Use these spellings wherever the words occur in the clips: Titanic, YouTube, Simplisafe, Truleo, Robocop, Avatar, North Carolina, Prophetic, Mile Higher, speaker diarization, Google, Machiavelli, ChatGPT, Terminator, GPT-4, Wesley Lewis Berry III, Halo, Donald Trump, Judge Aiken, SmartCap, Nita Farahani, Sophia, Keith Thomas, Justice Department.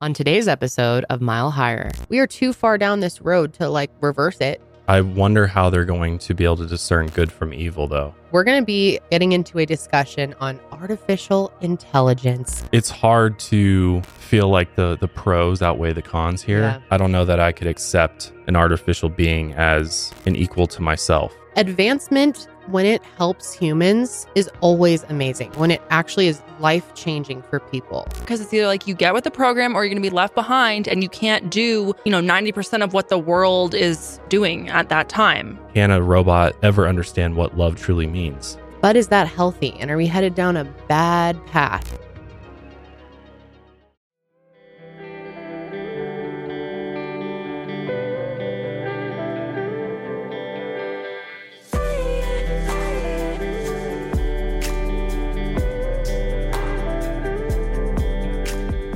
On today's episode of Mile Higher, we are too far down this road to reverse it. I wonder how they're going to be able to discern good from evil, though. We're going to be getting into a discussion on artificial intelligence. It's hard to feel like the pros outweigh the cons here. Yeah. I don't know that I could accept an artificial being as an equal to myself. Advancement, when it helps humans, is always amazing. When it actually is life-changing for people. Because it's either you get with the program or you're going to be left behind and you can't do, 90% of what the world is doing at that time. Can a robot ever understand what love truly means? But is that healthy? And are we headed down a bad path?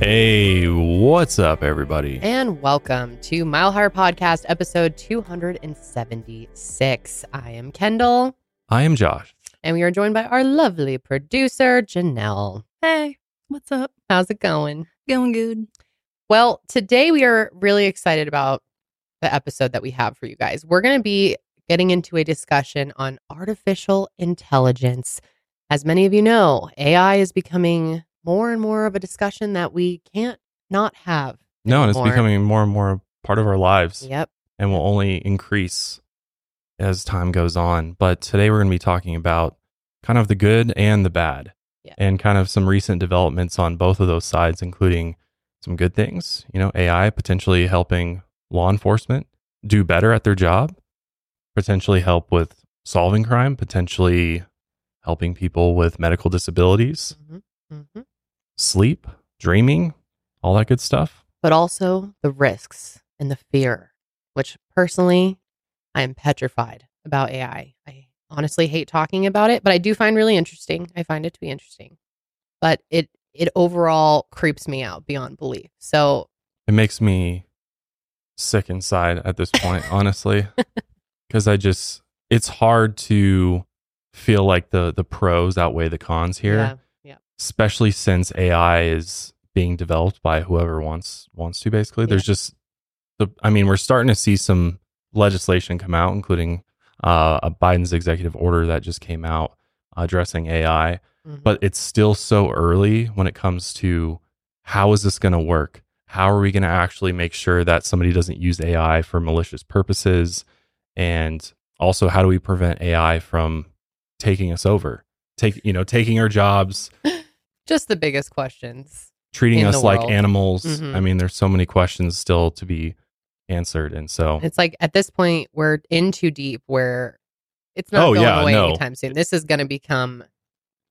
Hey, what's up, everybody? And welcome to Mile Higher Podcast, episode 276. I am Kendall. I am Josh. And we are joined by our lovely producer, Janelle. Hey, what's up? How's it going? Going good. Well, today we are really excited about the episode that we have for you guys. We're going to be getting into a discussion on artificial intelligence. As many of you know, AI is becoming more and more of a discussion that we can't not have anymore. No, and it's becoming more and more a part of our lives. Yep. And will only increase as time goes on. But today we're going to be talking about kind of the good and the bad. Yep. And kind of some recent developments on both of those sides, including some good things. AI potentially helping law enforcement do better at their job, potentially help with solving crime, potentially helping people with medical disabilities. Mm-hmm. Sleep, dreaming, all that good stuff. But also the risks and the fear, which personally, I am petrified about AI. I honestly hate talking about it, but I do find really interesting. I find it to be interesting, but it overall creeps me out beyond belief. So it makes me sick inside at this point, honestly, because it's hard to feel like the pros outweigh the cons here. Yeah. Especially since AI is being developed by whoever wants to, basically. Yeah. There's we're starting to see some legislation come out, including Biden's executive order that just came out addressing AI. Mm-hmm. But it's still so early when it comes to how is this going to work? How are we going to actually make sure that somebody doesn't use AI for malicious purposes? And also, how do we prevent AI from taking us over? Taking our jobs. Just the biggest questions. Treating us like animals. Mm-hmm. There's so many questions still to be answered. And so it's at this point, we're in too deep where it's not going away anytime soon. This is going to become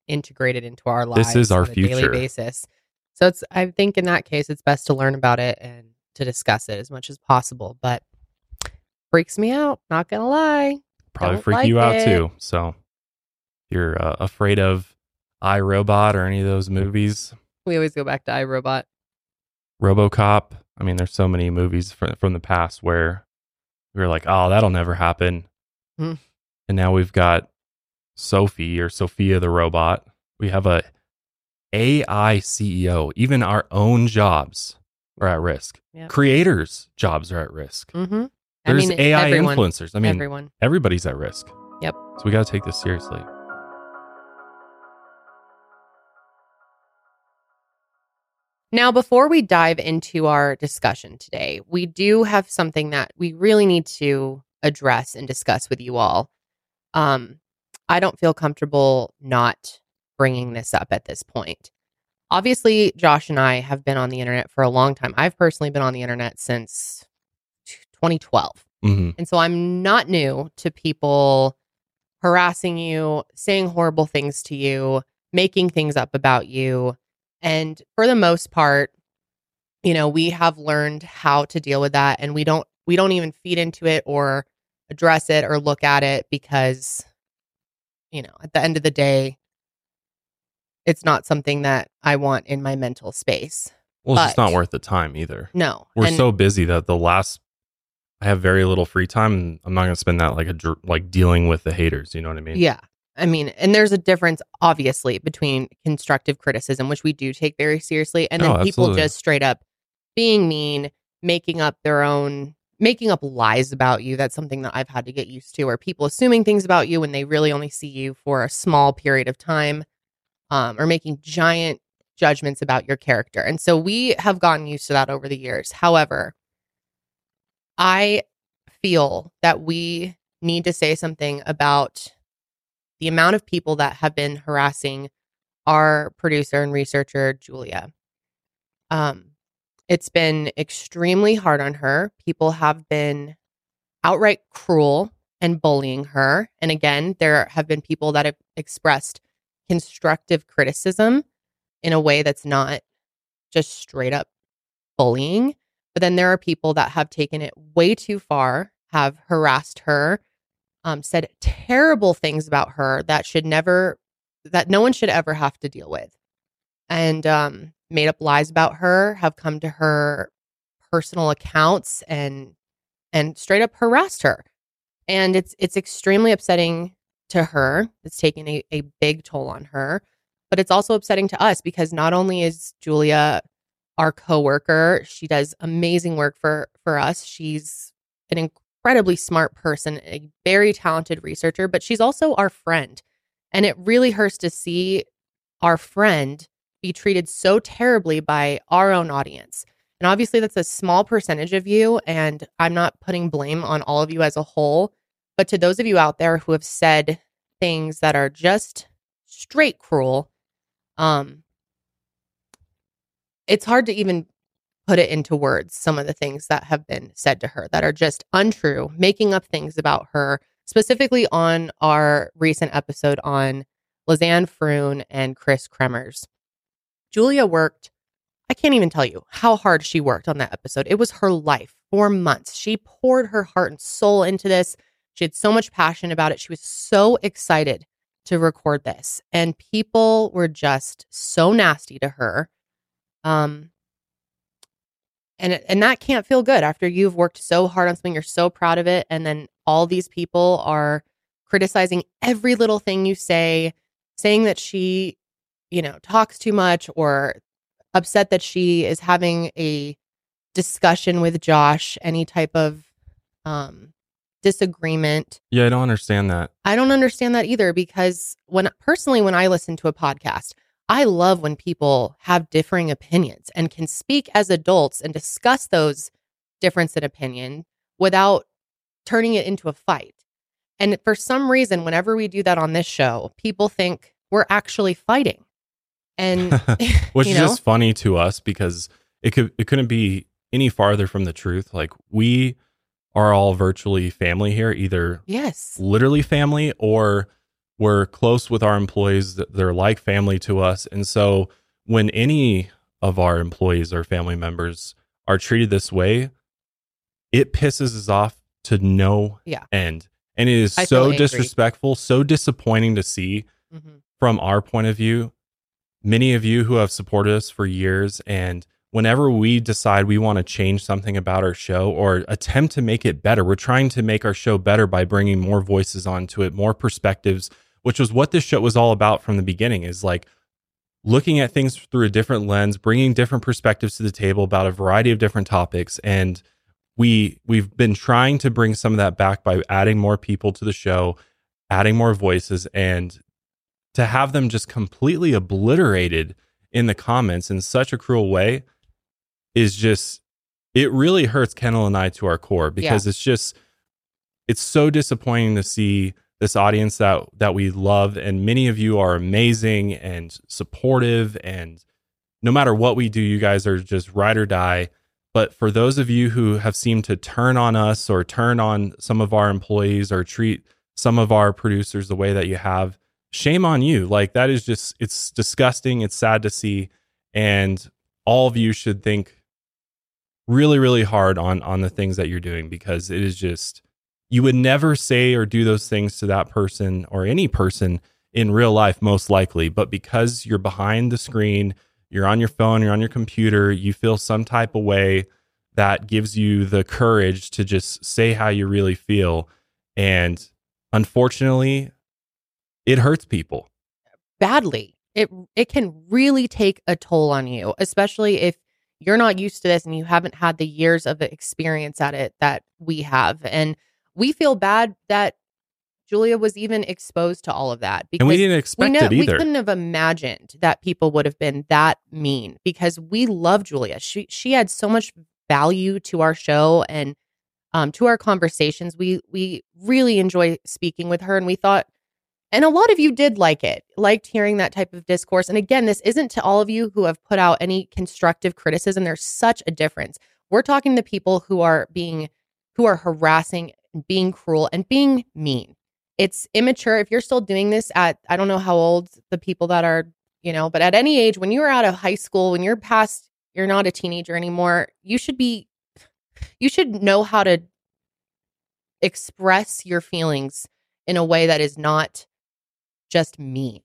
integrated into our lives. This is our future. On a daily basis. So I think in that case, it's best to learn about it and to discuss it as much as possible. But freaks me out. Not going to lie. Probably don't freak you out too. So you're afraid of iRobot or any of those movies. We always go back to iRobot. Robocop. There's so many movies from the past where we were like, oh, that'll never happen. Mm. And now we've got Sophia the robot. We have a AI CEO. Even our own jobs are at risk. Yep. Creators' jobs are at risk. Mm-hmm. There's AI influencers. Everybody's at risk. Yep. So we got to take this seriously. Now, before we dive into our discussion today, we do have something that we really need to address and discuss with you all. I don't feel comfortable not bringing this up at this point. Obviously, Josh and I have been on the internet for a long time. I've personally been on the internet since 2012. Mm-hmm. And so I'm not new to people harassing you, saying horrible things to you, making things up about you. And for the most part, we have learned how to deal with that, and we don't even feed into it or address it or look at it because, at the end of the day, it's not something that I want in my mental space. Well, it's not worth the time either. No. We're so busy that I have very little free time, and I'm not going to spend that dealing with the haters, you know what I mean? Yeah. And there's a difference, obviously, between constructive criticism, which we do take very seriously, and then people absolutely. Just straight up being mean, making up lies about you. That's something that I've had to get used to, or people assuming things about you when they really only see you for a small period of time, or making giant judgments about your character. And so we have gotten used to that over the years. However, I feel that we need to say something about the amount of people that have been harassing our producer and researcher, Julia. It's been extremely hard on her. People have been outright cruel and bullying her. And again, there have been people that have expressed constructive criticism in a way that's not just straight up bullying. But then there are people that have taken it way too far, have harassed her, said terrible things about her that no one should ever have to deal with, and made up lies about her, have come to her personal accounts and straight up harassed her. And it's extremely upsetting to her. It's taken a big toll on her, but it's also upsetting to us because not only is Julia our coworker, she does amazing work for us. She's an incredibly smart person, a very talented researcher, but she's also our friend. And it really hurts to see our friend be treated so terribly by our own audience. And obviously that's a small percentage of you, and I'm not putting blame on all of you as a whole, but to those of you out there who have said things that are just straight cruel, it's hard to even put it into words, some of the things that have been said to her that are just untrue, making up things about her, specifically on our recent episode on Lizanne Froon and Chris Kremers. Julia worked, I can't even tell you how hard she worked on that episode. It was her life for months. She poured her heart and soul into this. She had so much passion about it. She was so excited to record this. And people were just so nasty to her. And that can't feel good after you've worked so hard on something, you're so proud of it, and then all these people are criticizing every little thing you say, saying that she, talks too much, or upset that she is having a discussion with Josh, any type of disagreement. Yeah, I don't understand that. I don't understand that either, because when I listen to a podcast, I love when people have differing opinions and can speak as adults and discuss those difference in opinion without turning it into a fight. And for some reason, whenever we do that on this show, people think we're actually fighting. And which is just funny to us because it couldn't be any farther from the truth. Like, we are all virtually family here, either literally family, or we're close with our employees. They're like family to us. And so when any of our employees or family members are treated this way, it pisses us off to no end. And it is so disrespectful, so disappointing to see from our point of view. Many of you who have supported us for years, and whenever we decide we want to change something about our show or attempt to make it better, we're trying to make our show better by bringing more voices onto it, more perspectives, which was what this show was all about from the beginning, is like looking at things through a different lens, bringing different perspectives to the table about a variety of different topics. And we've been trying to bring some of that back by adding more people to the show, adding more voices, and to have them just completely obliterated in the comments in such a cruel way is just, it really hurts Kendall and I to our core, because it's so disappointing to see this audience that we love. And many of you are amazing and supportive, and no matter what we do, you guys are just ride or die. But for those of you who have seemed to turn on us or turn on some of our employees or treat some of our producers the way that you have, shame on you. Like, that is just, it's disgusting. It's sad to see. And all of you should think really, really hard on the things that you're doing, because it is just, you would never say or do those things to that person or any person in real life, most likely. But because you're behind the screen, you're on your phone, you're on your computer, you feel some type of way that gives you the courage to just say how you really feel. And unfortunately, it hurts people badly. It can really take a toll on you, especially if you're not used to this and you haven't had the years of experience at it that we have. And we feel bad that Julia was even exposed to all of that, because and we didn't expect it either. We couldn't have imagined that people would have been that mean, because we love Julia. She had so much value to our show and to our conversations. We really enjoy speaking with her, and we thought, and a lot of you did like it, liked hearing that type of discourse. And again, this isn't to all of you who have put out any constructive criticism. There's such a difference. We're talking to people who are harassing, being cruel, and being mean. It's immature. If you're still doing this at, I don't know how old the people that are, you know, but at any age, when you're out of high school, when you're past, you're not a teenager anymore, you should know how to express your feelings in a way that is not just mean.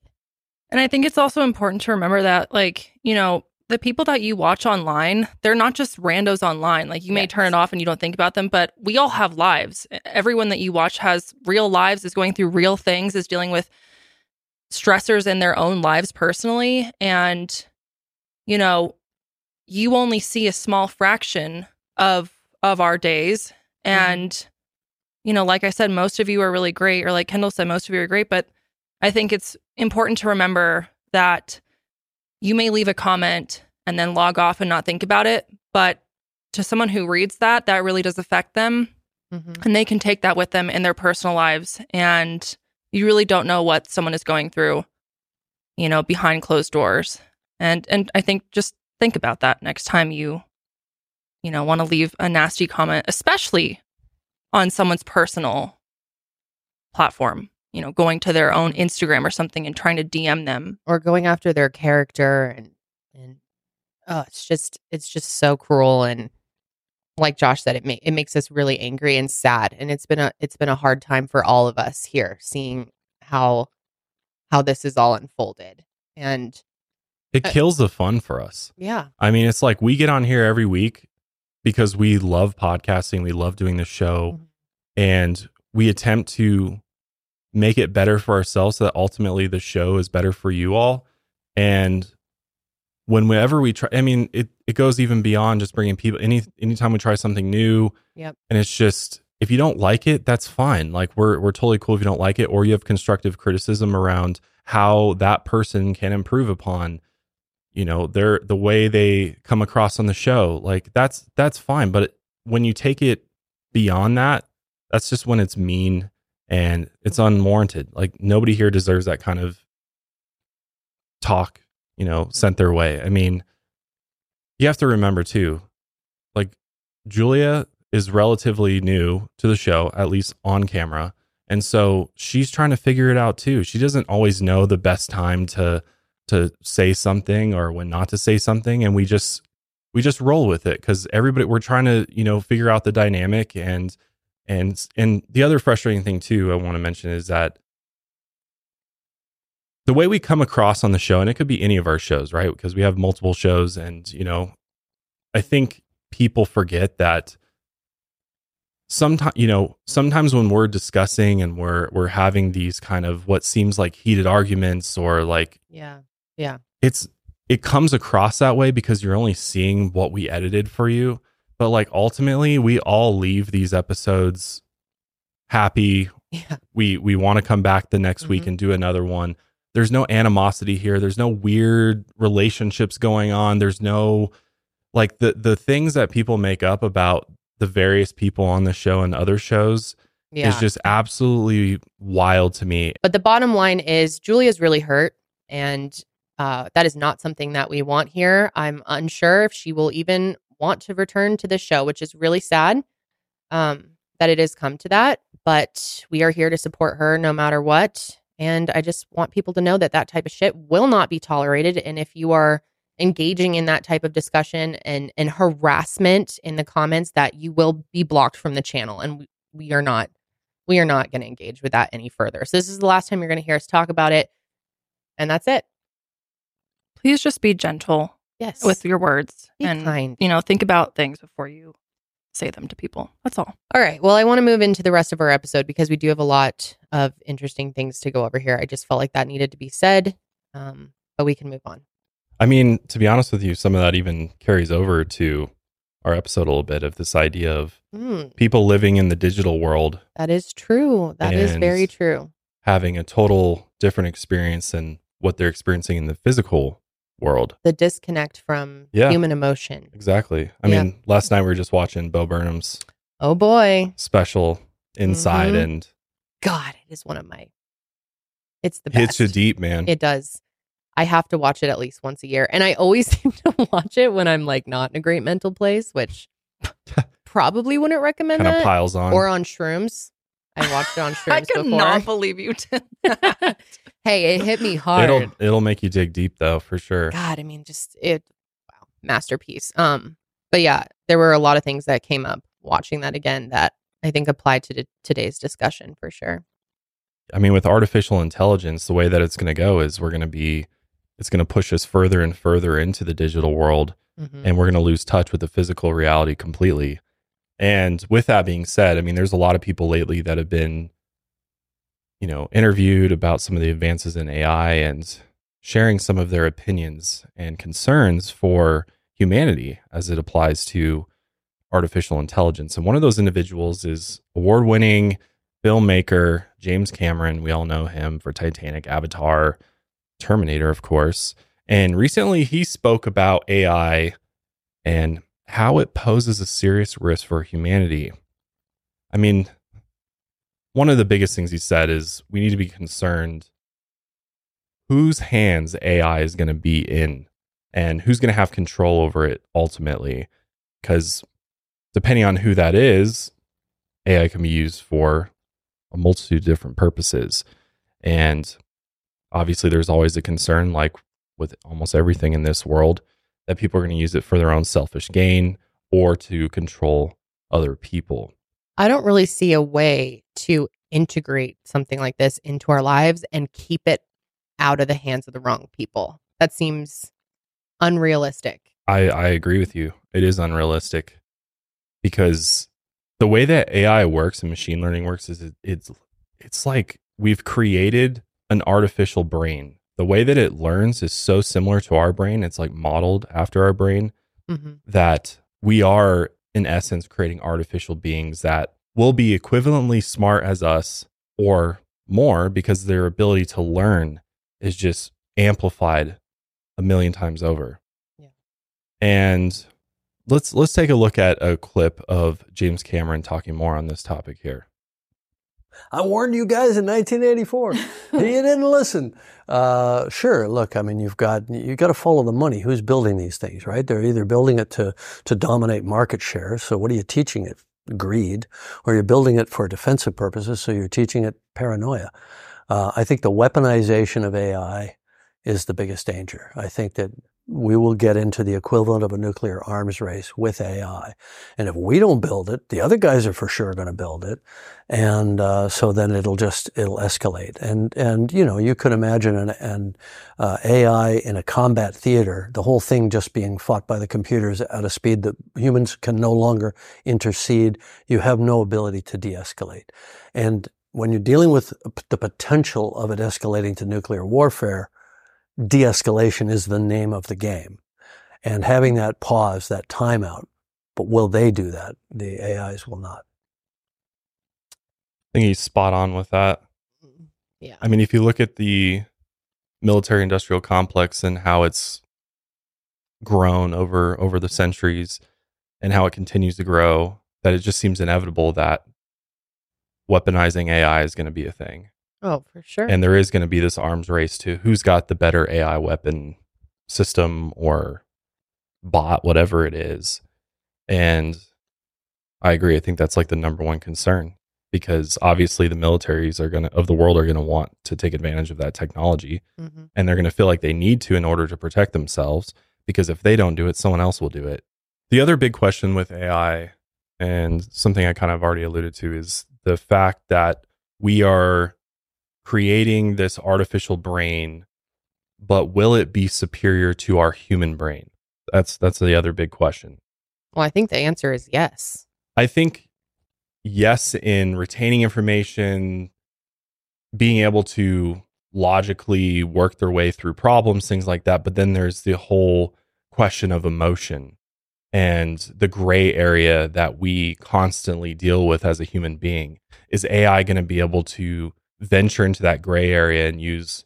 And I think it's also important to remember that, like, you know, the people that you watch online, they're not just randos online. Like, you may turn it off and you don't think about them, but we all have lives. Everyone that you watch has real lives, is going through real things, is dealing with stressors in their own lives personally. And, you know, you only see a small fraction of our days. And, you know, like I said, most of you are really great, or like Kendall said, most of you are great. But I think it's important to remember that you may leave a comment and then log off and not think about it, but to someone who reads that, that really does affect them, and they can take that with them in their personal lives. And you really don't know what someone is going through, you know, behind closed doors. And I think just think about that next time you know, want to leave a nasty comment, especially on someone's personal platform. You know, going to their own Instagram or something and trying to DM them, or going after their character, and it's just so cruel. And like Josh said, it makes us really angry and sad. And it's been a hard time for all of us here, seeing how this is all unfolded. And it kills the fun for us. Yeah, I mean, it's like we get on here every week because we love podcasting, we love doing this show, and we attempt to make it better for ourselves so that ultimately the show is better for you all. And whenever we try, I mean, it goes even beyond just bringing people, anytime we try something new. Yep. And it's just, if you don't like it, that's fine. Like, we're totally cool if you don't like it, or you have constructive criticism around how that person can improve upon, you know, the way they come across on the show. Like, that's fine. But when you take it beyond that, that's just when it's mean. And it's unwarranted. Like, nobody here deserves that kind of talk, you know, sent their way. I mean, you have to remember too, like, Julia is relatively new to the show, at least on camera. And so she's trying to figure it out too. She doesn't always know the best time to say something or when not to say something. And we just roll with it, because we're trying to, you know, figure out the dynamic. And the other frustrating thing too I want to mention is that the way we come across on the show, and it could be any of our shows, right? Because we have multiple shows, and, you know, I think people forget that sometimes when we're discussing and we're having these kind of what seems like heated arguments, or like, yeah, it comes across that way because you're only seeing what we edited for you. But, like, ultimately, we all leave these episodes happy. Yeah. We want to come back the next week and do another one. There's no animosity here. There's no weird relationships going on. There's no, like, the things that people make up about the various people on the show and other shows is just absolutely wild to me. But the bottom line is Julia's really hurt, and that is not something that we want here. I'm unsure if she will even want to return to the show, which is really sad that it has come to that, but we are here to support her no matter what. And I just want people to know that type of shit will not be tolerated. And if you are engaging in that type of discussion and harassment in the comments, that you will be blocked from the channel. And we are not going to engage with that any further. So this is the last time you're going to hear us talk about it. And that's it. Please just be gentle. Yes. With your words. Be and kind. You know, think about things before you say them to people. That's all. All right. Well, I want to move into the rest of our episode because we do have a lot of interesting things to go over here. I just felt like that needed to be said, but we can move on. I mean, to be honest with you, some of that even carries over to our episode a little bit of this idea of people living in the digital world. That is true. That is very true. Having a total different experience than what they're experiencing in the physical world. The disconnect from human emotion. Exactly. I mean, last night we were just watching Bo Burnham's special Inside, and God, it is one of my, it's the best. Hits you deep, man. It does. I have to watch it at least once a year. And I always seem to watch it when I'm like not in a great mental place, which probably wouldn't recommend. Kind of piles on. Or on shrooms. I watched it on shrooms. I could not believe you did that. Hey, it hit me hard. It'll make you dig deep though, for sure. God, I mean, just wow, masterpiece. But yeah, there were a lot of things that came up watching that again that I think applied to today's discussion for sure. I mean, with artificial intelligence, the way that it's going to go is it's going to push us further and further into the digital world, and we're going to lose touch with the physical reality completely. And with that being said, I mean, there's a lot of people lately that have been, you know, interviewed about some of the advances in AI and sharing some of their opinions and concerns for humanity as it applies to artificial intelligence. And one of those individuals is award-winning filmmaker James Cameron. We all know him for Titanic, Avatar, Terminator, of course. And recently he spoke about AI and how it poses a serious risk for humanity. I mean, one of the biggest things he said is we need to be concerned whose hands AI is going to be in and who's going to have control over it ultimately. Because depending on who that is, AI can be used for a multitude of different purposes. And obviously, there's always a concern, like with almost everything in this world, that people are going to use it for their own selfish gain or to control other people. I don't really see a way to integrate something like this into our lives and keep it out of the hands of the wrong people. That seems unrealistic. I agree with you. It is unrealistic because the way that AI works and machine learning works is it's like we've created an artificial brain. The way that it learns is so similar to our brain. It's like modeled after our brain that we are, in essence, creating artificial beings that will be equivalently smart as us or more because their ability to learn is just amplified a million times over. Yeah. And let's take a look at a clip of James Cameron talking more on this topic here. I warned you guys in 1984. You didn't listen. Sure, look, I mean, you've got to follow the money. Who's building these things, right? They're either building it to dominate market share. So what are you teaching it? Greed. Or you're building it for defensive purposes. So you're teaching it paranoia. I think the weaponization of AI is the biggest danger. I think that we will get into the equivalent of a nuclear arms race with AI. And if we don't build it, the other guys are for sure going to build it. And so then it'll escalate. And you know, you could imagine an AI in a combat theater, the whole thing just being fought by the computers at a speed that humans can no longer intercede. You have no ability to de-escalate. And when you're dealing with the potential of it escalating to nuclear warfare, de-escalation is the name of the game. And having that pause, that timeout, but will they do that? The AIs will not. I think he's spot on with that. Yeah. I mean, if you look at the military-industrial complex and how it's grown over the centuries and how it continues to grow, that it just seems inevitable that weaponizing AI is going to be a thing. Oh, for sure. And there is going to be this arms race to who's got the better AI weapon system or bot, whatever it is. And I agree. I think that's like the number one concern because obviously the militaries of the world are going to want to take advantage of that technology. Mm-hmm. And they're going to feel like they need to in order to protect themselves because if they don't do it, someone else will do it. The other big question with AI and something I kind of already alluded to is the fact that we are creating this artificial brain, but will it be superior to our human brain? That's the other big question. Well, I think the answer is yes. I think yes in retaining information, being able to logically work their way through problems, things like that. But then there's the whole question of emotion and the gray area that we constantly deal with as a human being. Is AI going to be able to venture into that gray area and use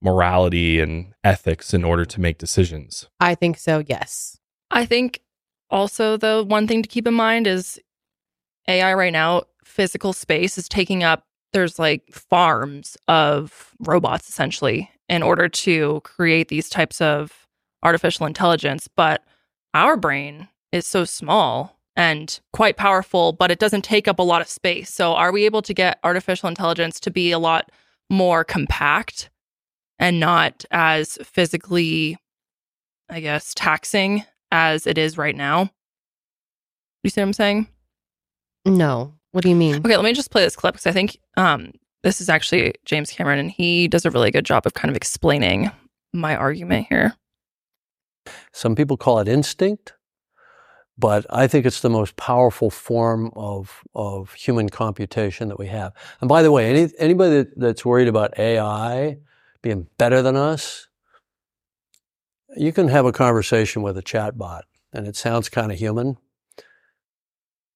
morality and ethics in order to make decisions? I think so, yes. I think also, though, one thing to keep in mind is AI right now, physical space is taking up, there's like farms of robots essentially in order to create these types of artificial intelligence. But our brain is so small and quite powerful, but it doesn't take up a lot of space. So are we able to get artificial intelligence to be a lot more compact and not as physically, I guess, taxing as it is right now? You see what I'm saying? No. What do you mean? Okay, let me just play this clip because I think this is actually James Cameron, and he does a really good job of kind of explaining my argument here. Some people call it instinct, but I think it's the most powerful form of human computation that we have. And by the way, anybody that's worried about AI being better than us, you can have a conversation with a chatbot, and it sounds kind of human,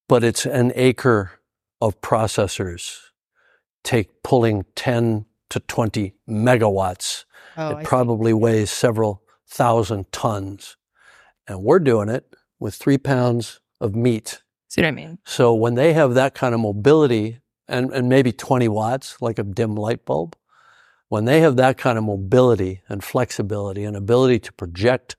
but it's an acre of processors pulling 10 to 20 megawatts. Oh, it probably weighs several thousand tons. And we're doing it with 3 pounds of meat. See what I mean? So when they have that kind of mobility, and maybe 20 watts, like a dim light bulb, when they have that kind of mobility and flexibility and ability to project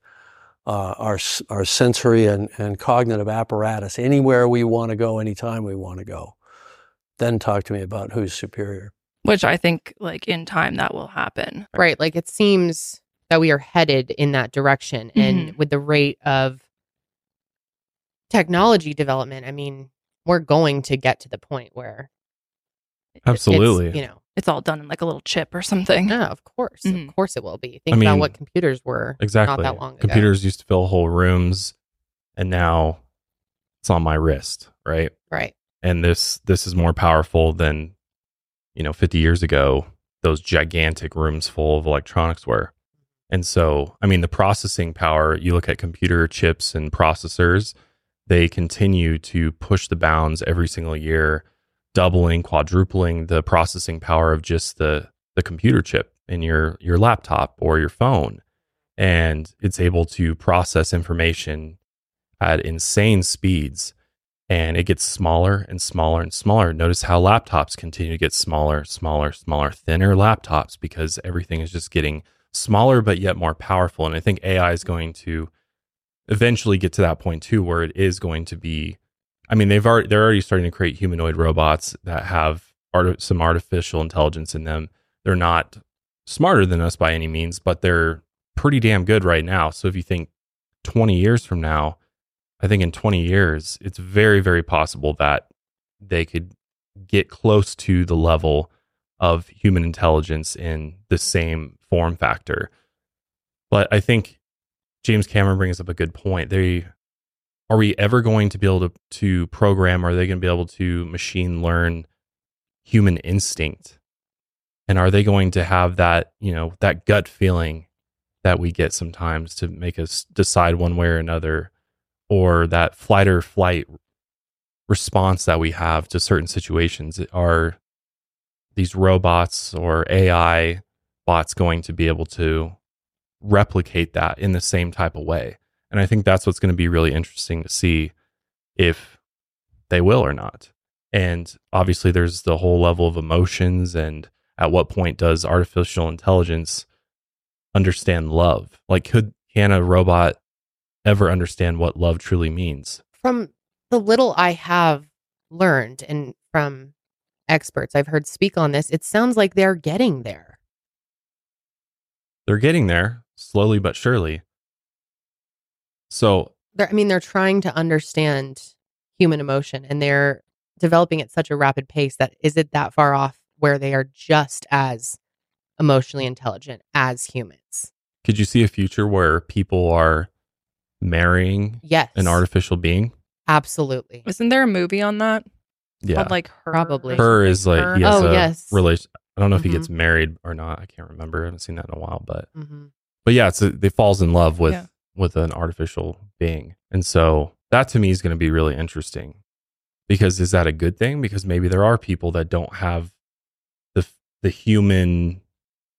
our sensory and cognitive apparatus anywhere we want to go, anytime we want to go, then talk to me about who's superior. Which I think, like, in time that will happen. Right. Like, it seems that we are headed in that direction. Mm-hmm. And with the rate of technology development, I mean, we're going to get to the point where absolutely, it's, you know, it's all done in like a little chip or something. Yeah, of course. Mm-hmm. Of course it will be. Think about what computers were exactly. Not that long ago. Computers used to fill whole rooms, and now it's on my wrist, right? Right. And this is more powerful than, you know, 50 years ago, those gigantic rooms full of electronics were. And so, I mean, the processing power, you look at computer chips and processors, they continue to push the bounds every single year, doubling, quadrupling the processing power of just the computer chip in your laptop or your phone. And it's able to process information at insane speeds, and it gets smaller and smaller and smaller. Notice how laptops continue to get smaller, smaller, smaller, thinner laptops, because everything is just getting smaller, but yet more powerful. And I think AI is going to eventually get to that point too, where it is going to be, I mean, they're already starting to create humanoid robots that have some artificial intelligence in them. They're not smarter than us by any means, but they're pretty damn good right now. So if you think 20 years from now, I think in 20 years, it's very, very possible that they could get close to the level of human intelligence in the same form factor. But I think James Cameron brings up a good point. Are we ever going to be able to program? Are they going to be able to machine learn human instinct? And are they going to have that, you know, that gut feeling that we get sometimes to make us decide one way or another, or that flight or flight response that we have to certain situations? Are these robots or AI bots going to be able to replicate that in the same type of way? And I think that's what's going to be really interesting to see, if they will or not. And obviously there's the whole level of emotions, and at what point does artificial intelligence understand love? Like, can a robot ever understand what love truly means? From the little I have learned and from experts I've heard speak on this, it sounds like they're getting there. They're getting there, slowly but surely. So they're trying to understand human emotion, and they're developing at such a rapid pace that is it that far off where they are just as emotionally intelligent as humans? Could you see a future where people are marrying an artificial being? Absolutely. Isn't there a movie on that? Yeah. Called, like, Her? Probably. Her is like, Her. Yes. I don't know if he gets married or not. I can't remember. I haven't seen that in a while, but yeah, they falls in love with an artificial being. And so that to me is going to be really interesting, because is that a good thing? Because maybe there are people that don't have the human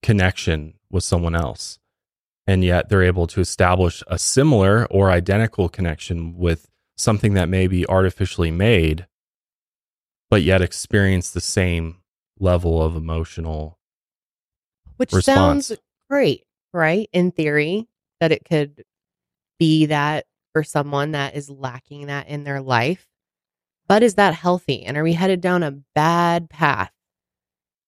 connection with someone else, and yet they're able to establish a similar or identical connection with something that may be artificially made, but yet experience the same level of emotional response. Sounds great, right? In theory, that it could be that for someone that is lacking that in their life. But is that healthy? And are we headed down a bad path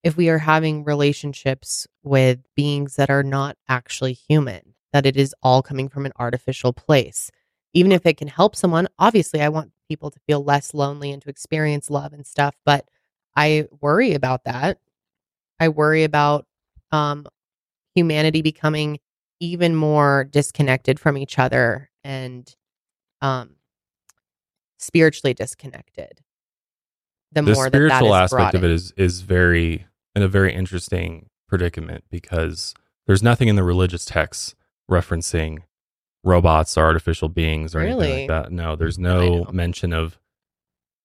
if we are having relationships with beings that are not actually human, that it is all coming from an artificial place? Even if it can help someone, obviously I want people to feel less lonely and to experience love and stuff, but I worry about that. I worry about humanity becoming even more disconnected from each other and spiritually disconnected. The spiritual aspect of it is very in a very interesting predicament, because there's nothing in the religious texts referencing robots or artificial beings or anything like that. No, there's no mention of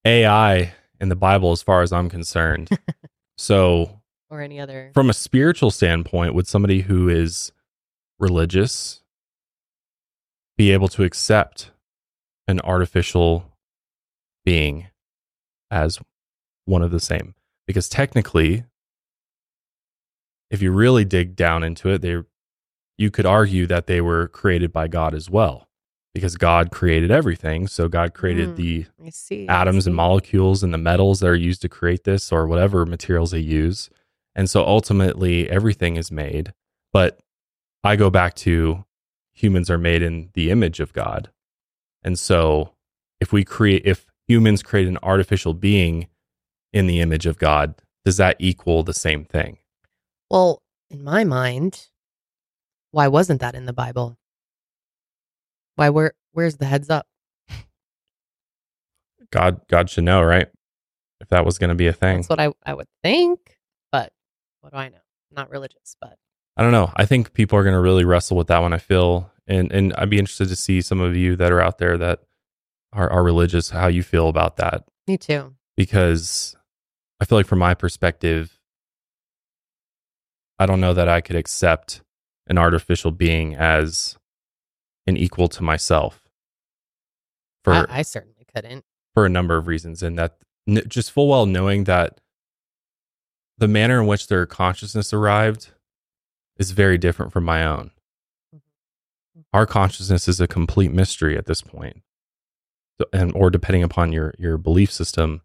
AI in the Bible, as far as I'm concerned. So, or any other. From a spiritual standpoint, would somebody who is religious be able to accept an artificial being as one of the same? Because technically, if you really dig down into it, you could argue that they were created by God as well, because God created everything. So God created the atoms and molecules and the metals that are used to create this, or whatever materials they use. And so ultimately everything is made. But I go back to humans are made in the image of God. And so if humans create an artificial being in the image of God, does that equal the same thing? Well, in my mind, why wasn't that in the Bible? Where's the heads up? God should know, right? If that was going to be a thing. That's what I would think, but what do I know? I'm not religious, but I don't know. I think people are going to really wrestle with that one, I feel. And I'd be interested to see some of you that are out there that are religious, how you feel about that. Me too. Because I feel like from my perspective, I don't know that I could accept an artificial being as an equal to myself. I certainly couldn't. For a number of reasons. And that just full well knowing that the manner in which their consciousness arrived is very different from my own. Our consciousness is a complete mystery at this point, or depending upon your belief system.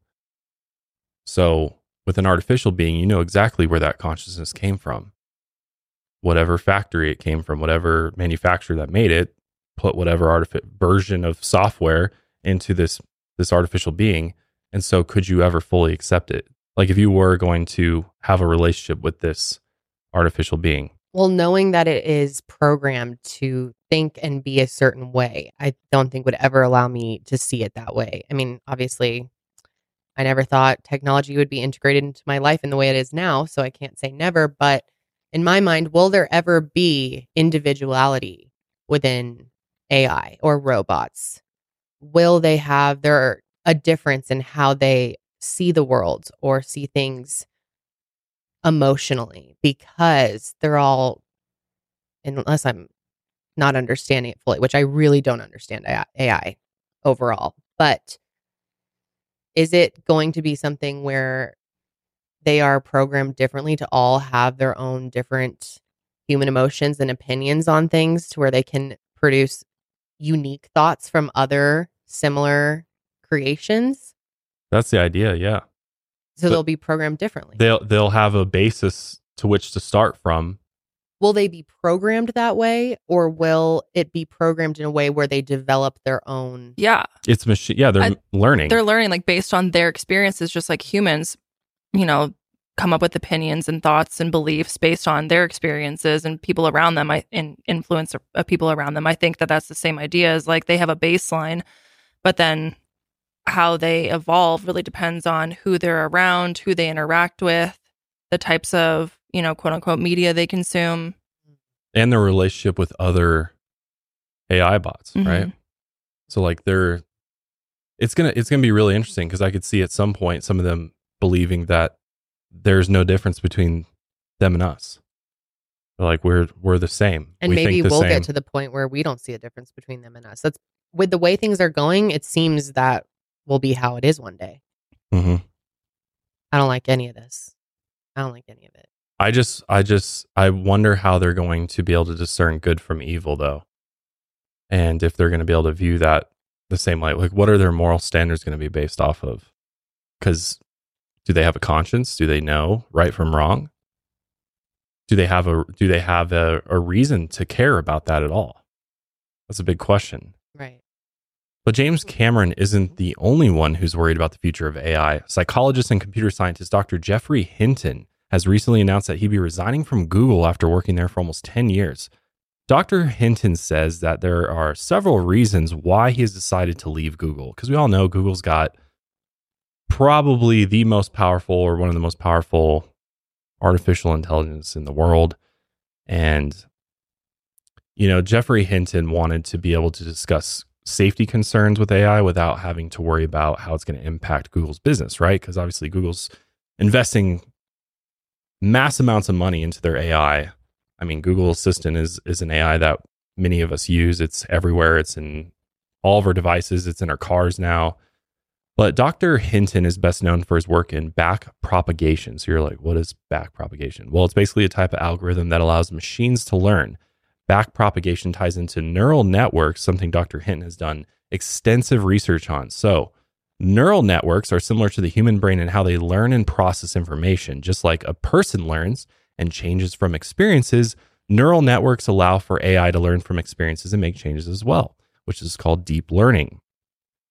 So with an artificial being, you know exactly where that consciousness came from. Whatever factory it came from, whatever manufacturer that made it, put whatever version of software into this artificial being. And so could you ever fully accept it? Like if you were going to have a relationship with this artificial being. Well, knowing that it is programmed to think and be a certain way, I don't think would ever allow me to see it that way. I mean, obviously, I never thought technology would be integrated into my life in the way it is now, so I can't say never, but in my mind, will there ever be individuality within AI or robots? Will they have a difference in how they see the world or see things emotionally? Because they're all, unless I'm not understanding it fully, which I really don't understand AI overall, but is it going to be something where they are programmed differently to all have their own different human emotions and opinions on things, to where they can produce unique thoughts from other similar creations? That's the idea, yeah. So they'll be programmed differently. They'll have a basis to which to start from. Will they be programmed that way, or will it be programmed in a way where they develop their own? Yeah. It's machine. Yeah, they're learning. They're learning like based on their experiences, just like humans, you know, come up with opinions and thoughts and beliefs based on their experiences and people around them, and influence of people around them. I think that that's the same idea, is like they have a baseline, but then how they evolve really depends on who they're around, who they interact with, the types of, you know, quote unquote media they consume. And their relationship with other AI bots, mm-hmm. right? So like it's gonna be really interesting, because I could see at some point some of them believing that there's no difference between them and us. Like we're the same. And maybe we'll get to the point where we don't see a difference between them and us. That's with the way things are going, it seems that will be how it is one day. Mm-hmm. I don't like any of this. I don't like any of it. I wonder how they're going to be able to discern good from evil, though. And if they're going to be able to view that the same light, like what are their moral standards going to be based off of? Because do they have a conscience? Do they know right from wrong? Do they have a reason to care about that at all? That's a big question. Right. But James Cameron isn't the only one who's worried about the future of AI. Psychologist and computer scientist Dr. Geoffrey Hinton has recently announced that he'd be resigning from Google after working there for almost 10 years. Dr. Hinton says that there are several reasons why he has decided to leave Google, because we all know Google's got probably the most powerful, or one of the most powerful, artificial intelligence in the world. And, you know, Geoffrey Hinton wanted to be able to discuss safety concerns with AI without having to worry about how it's going to impact Google's business, right? Because obviously Google's investing mass amounts of money into their AI. I mean, Google Assistant is an AI that many of us use. It's everywhere. It's in all of our devices. It's in our cars now. But Dr. Hinton is best known for his work in back propagation. So you're like, what is back propagation? Well, it's basically a type of algorithm that allows machines to learn. Back propagation ties into neural networks, something Dr. Hinton has done extensive research on. So neural networks are similar to the human brain in how they learn and process information. Just like a person learns and changes from experiences, neural networks allow for AI to learn from experiences and make changes as well, which is called deep learning.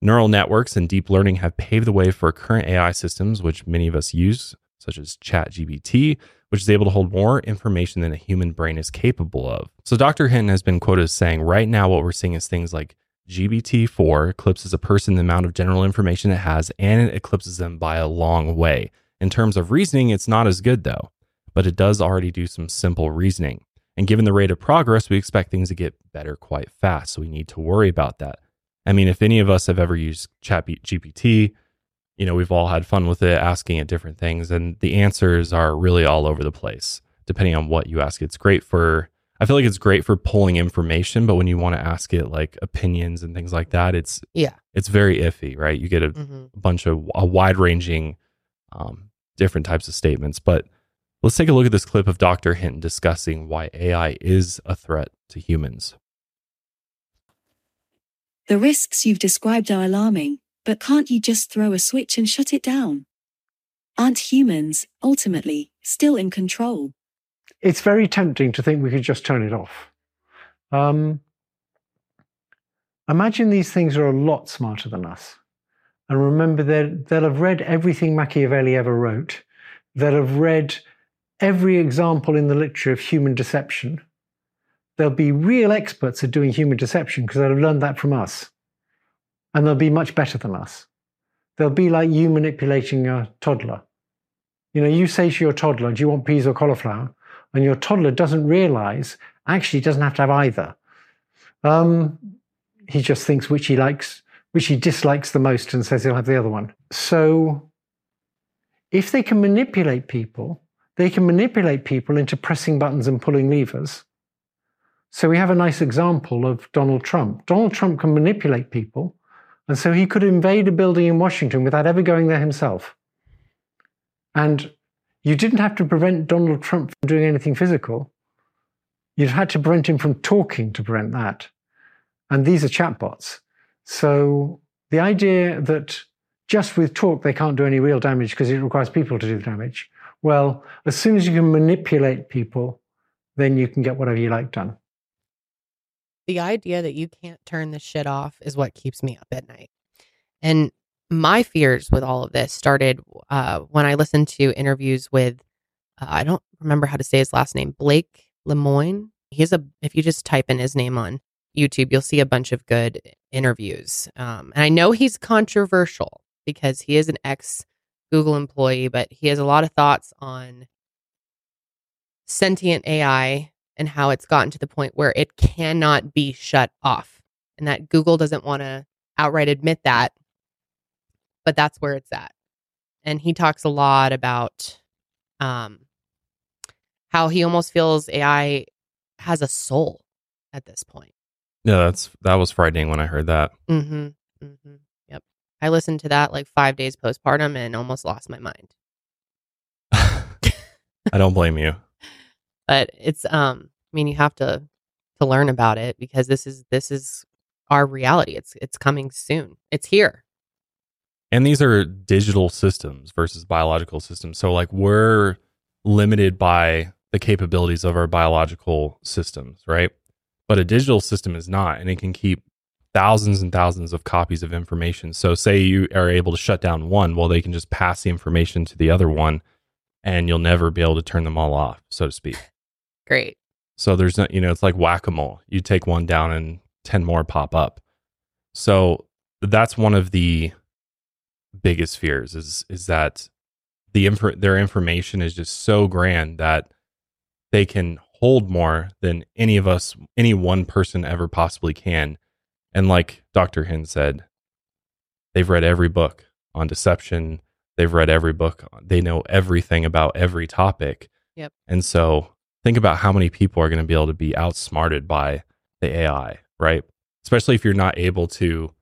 Neural networks and deep learning have paved the way for current AI systems, which many of us use, such as ChatGPT, which is able to hold more information than a human brain is capable of. So Dr. Hinton has been quoted as saying, right now what we're seeing is things like GPT-4 eclipses a person, the amount of general information it has, and it eclipses them by a long way. In terms of reasoning, it's not as good, though, but it does already do some simple reasoning. And given the rate of progress, we expect things to get better quite fast, so we need to worry about that. I mean, if any of us have ever used ChatGPT, you know, we've all had fun with it, asking it different things, and the answers are really all over the place, depending on what you ask. I feel like it's great for pulling information, but when you want to ask it like opinions and things like that, it's very iffy, right? You get a bunch of wide-ranging different types of statements. But let's take a look at this clip of Dr. Hinton discussing why AI is a threat to humans. The risks you've described are alarming, but can't you just throw a switch and shut it down? Aren't humans, ultimately, still in control? It's very tempting to think we could just turn it off. Imagine these things are a lot smarter than us. And remember, they'll have read everything Machiavelli ever wrote. They'll have read every example in the literature of human deception. There'll be real experts at doing human deception because they'll have learned that from us. And they'll be much better than us. They'll be like you manipulating a toddler. You know, you say to your toddler, do you want peas or cauliflower? And your toddler doesn't realize, actually doesn't have to have either. He just thinks which he likes, which he dislikes the most, and says he'll have the other one. So if they can manipulate people, they can manipulate people into pressing buttons and pulling levers. So we have a nice example of Donald Trump. Donald Trump can manipulate people, and so he could invade a building in Washington without ever going there himself. And you didn't have to prevent Donald Trump from doing anything physical. You'd had to prevent him from talking to prevent that. And these are chatbots. So the idea that just with talk they can't do any real damage because it requires people to do damage. Well, as soon as you can manipulate people, then you can get whatever you like done. The idea that you can't turn this shit off is what keeps me up at night. And my fears with all of this started when I listened to interviews with, I don't remember how to say his last name, Blake Lemoine. If you just type in his name on YouTube, you'll see a bunch of good interviews. And I know he's controversial because he is an ex-Google employee, but he has a lot of thoughts on sentient AI and how it's gotten to the point where it cannot be shut off, and that Google doesn't want to outright admit that, but that's where it's at. And he talks a lot about how he almost feels AI has a soul at this point. Yeah, that was frightening when I heard that. Mm-hmm. Mm-hmm. Yep. I listened to that like 5 days postpartum and almost lost my mind. I don't blame you. But it's, I mean, you have to learn about it, because this is our reality. It's coming soon. It's here. And these are digital systems versus biological systems. So like we're limited by the capabilities of our biological systems, right? But a digital system is not, and it can keep thousands and thousands of copies of information. So say you are able to shut down one, well, they can just pass the information to the other one, and you'll never be able to turn them all off, so to speak. Great. So there's no, it's like whack-a-mole. You take one down and 10 more pop up. So that's one of the biggest fears is that their information is just so grand that they can hold more than any of us, any one person ever possibly can. And like Dr. Hinton said, they've read every book on deception. They've read every book. They know everything about every topic. Yep. And so think about how many people are going to be able to be outsmarted by the AI, right? Especially if you're not able to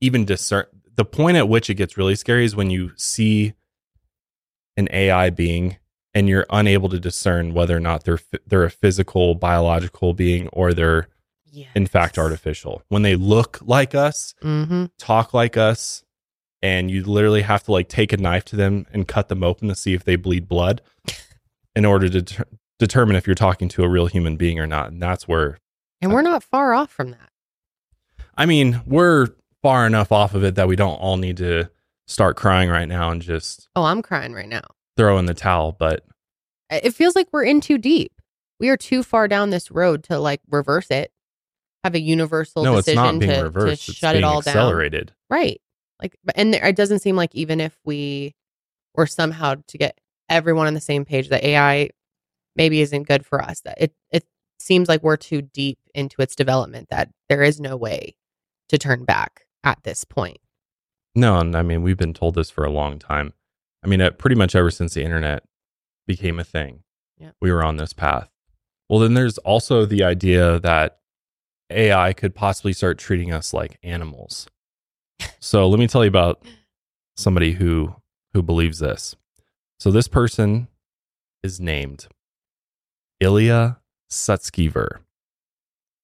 even discern. The point at which it gets really scary is when you see an AI being and you're unable to discern whether or not they're a physical, biological being, or they're, yes, in fact, artificial. When they look like us, mm-hmm, talk like us, and you literally have to like take a knife to them and cut them open to see if they bleed blood in order to determine if you're talking to a real human being or not. And that's where... And we're not far off from that. I mean, we're far enough off of it that we don't all need to start crying right now and just... Oh, I'm crying right now. Throw in the towel, but... It feels like we're in too deep. We are too far down this road to like reverse it, have a universal decision. No, it's not being reversed. To shut it all down. Accelerated. Right. Like, and it doesn't seem like even if we were somehow to get everyone on the same page, the AI maybe isn't good for us. It seems like we're too deep into its development that there is no way to turn back at this point. No, and I mean, we've been told this for a long time. I mean, pretty much ever since the internet became a thing, yeah, we were on this path. Well, then there's also the idea that AI could possibly start treating us like animals. So let me tell you about somebody who believes this. So this person is named Ilya Sutskever,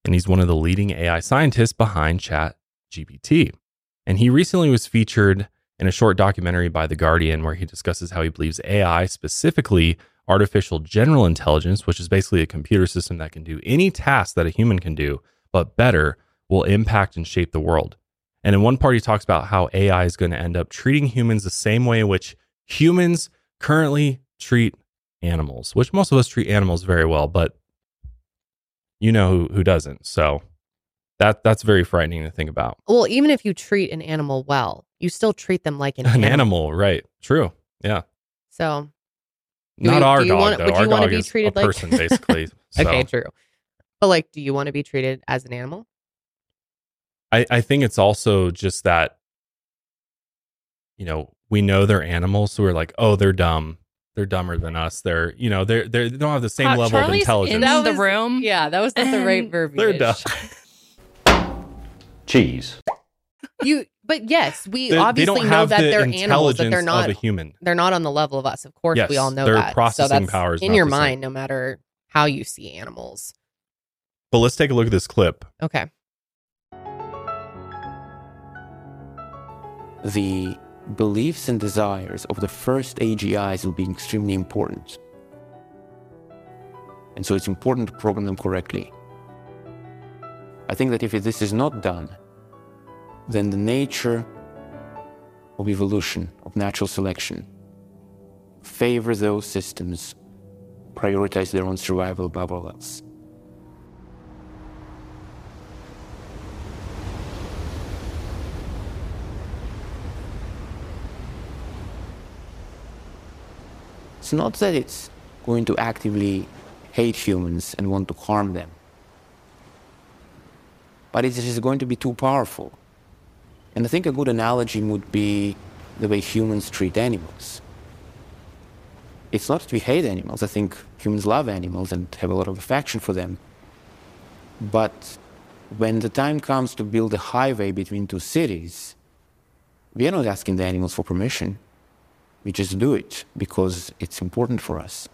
and he's one of the leading AI scientists behind ChatGPT. And he recently was featured in a short documentary by The Guardian where he discusses how he believes AI, specifically artificial general intelligence, which is basically a computer system that can do any task that a human can do, but better, will impact and shape the world. And in one part, he talks about how AI is going to end up treating humans the same way in which humans currently treat animals, which most of us treat animals very well, but you know who doesn't. So that's very frightening to think about. Well, even if you treat an animal well, you still treat them like an animal, right? True. Yeah. So not our dog, though. Our dog is a person, basically. Okay, true. But like, do you want to be treated as an animal? I think it's also just that, we know they're animals, so we're like, oh, they're dumb. They're dumber than us. They're, they don't have the same level of intelligence. That was the room. Yeah, that was not the right verbiage. They're dumb. Cheese. But yes, we obviously know that they're animals, but they're not a human. They're not on the level of us. Of course, yes, we all know that. Processing so that's powers in your mind, no matter how you see animals. But let's take a look at this clip. Okay. The beliefs and desires of the first AGIs will be extremely important. And so it's important to program them correctly. I think that if this is not done, then the nature of evolution, of natural selection, favors those systems, prioritize their own survival above all else. It's not that it's going to actively hate humans and want to harm them. But it is going to be too powerful. And I think a good analogy would be the way humans treat animals. It's not that we hate animals. I think humans love animals and have a lot of affection for them. But when the time comes to build a highway between two cities, we are not asking the animals for permission. We just do it because it's important for us.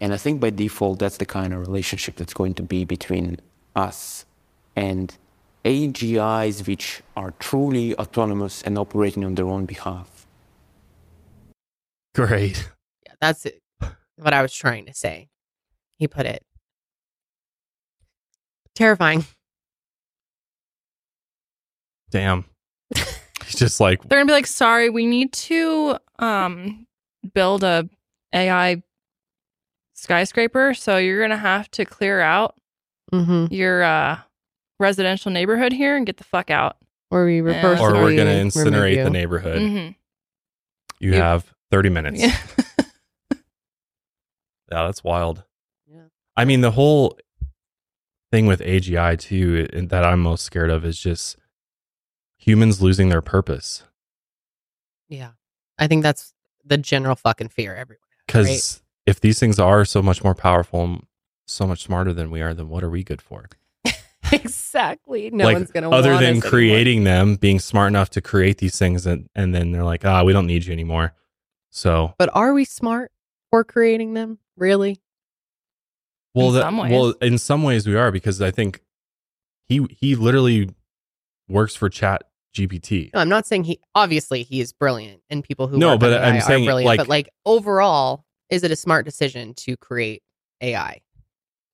And I think by default, that's the kind of relationship that's going to be between us and AGIs, which are truly autonomous and operating on their own behalf. Great. Yeah, that's it. What I was trying to say. He put it. Terrifying. Damn. He's just like... They're going to be like, sorry, we need to build a AI skyscraper, so you're going to have to clear out your residential neighborhood here and get the fuck out. Or we reverse or we're going to incinerate the neighborhood. You have 30 minutes. Yeah, that's wild. Yeah. I mean, the whole thing with AGI, too, that I'm most scared of is just humans losing their purpose. Yeah. I think that's the general fucking fear everywhere. Because if these things are so much more powerful and so much smarter than we are, then what are we good for? Exactly. No one's going to want us anymore. Other than creating them, being smart enough to create these things, and then they're like, we don't need you anymore. So, but are we smart for creating them? Really? Well, in some ways we are, because I think he literally works for ChatGPT. No, I'm not saying he is brilliant, and people who work but I'm saying brilliant, but overall, is it a smart decision to create AI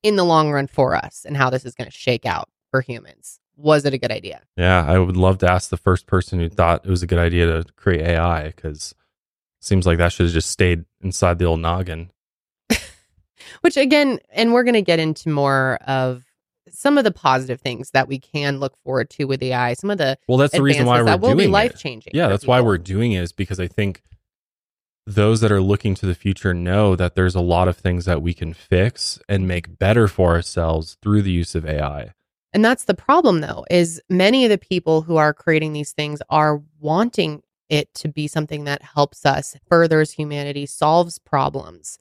in the long run for us, and how this is going to shake out for humans? Was it a good idea? Yeah, I would love to ask the first person who thought it was a good idea to create AI, because it seems like that should have just stayed inside the old noggin. Which again, and we're going to get into more of some of the positive things that we can look forward to with AI. Some of the that's the reason why we're doing it. Will be life changing. Yeah, that's why we're doing it, is because I think those that are looking to the future know that there's a lot of things that we can fix and make better for ourselves through the use of AI. And that's the problem, though, is many of the people who are creating these things are wanting it to be something that helps us, furthers humanity, solves problems.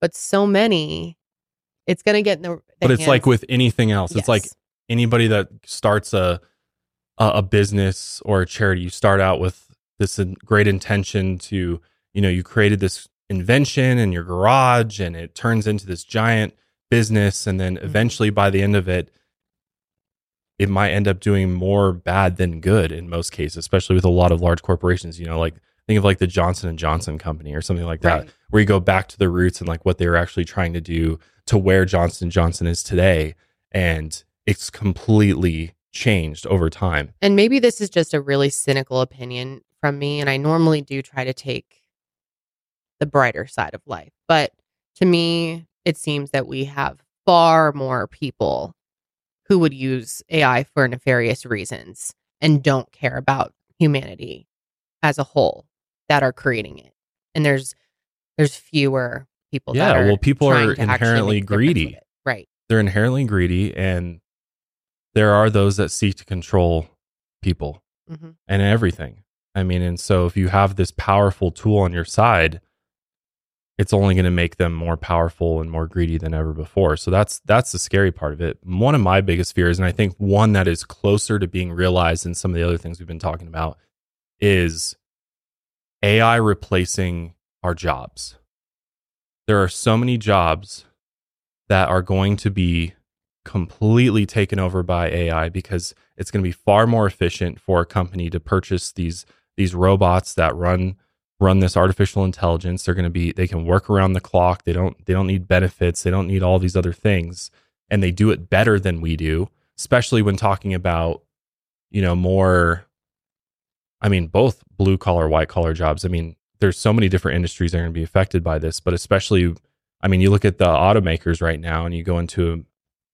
But so many, it's going to get in the But it's hands. Like with anything else. Yes. It's like anybody that starts a business or a charity, you start out with this great intention to, you created this invention in your garage and it turns into this giant business. And then eventually by the end of it, it might end up doing more bad than good in most cases, especially with a lot of large corporations, think of the Johnson & Johnson company or something like that, where you go back to the roots and what they were actually trying to do to where Johnson & Johnson is today. And it's completely changed over time. And maybe this is just a really cynical opinion from me. And I normally do try to take the brighter side of life. But to me, it seems that we have far more people who would use AI for nefarious reasons and don't care about humanity as a whole that are creating it. And there's fewer people that are people are inherently greedy. Right. They're inherently greedy, and there are those that seek to control people and everything. I mean, and so if you have this powerful tool on your side, it's only going to make them more powerful and more greedy than ever before. So that's the scary part of it. One of my biggest fears, and I think one that is closer to being realized than some of the other things we've been talking about, is AI replacing our jobs. There are so many jobs that are going to be completely taken over by AI, because it's going to be far more efficient for a company to purchase these robots that run this artificial intelligence. They can work around the clock. They don't need benefits. They don't need all these other things, and they do it better than we do, especially when talking about, more. I mean, both blue collar, white collar jobs. I mean, there's so many different industries that are going to be affected by this, but especially, I mean, you look at the automakers right now and you go into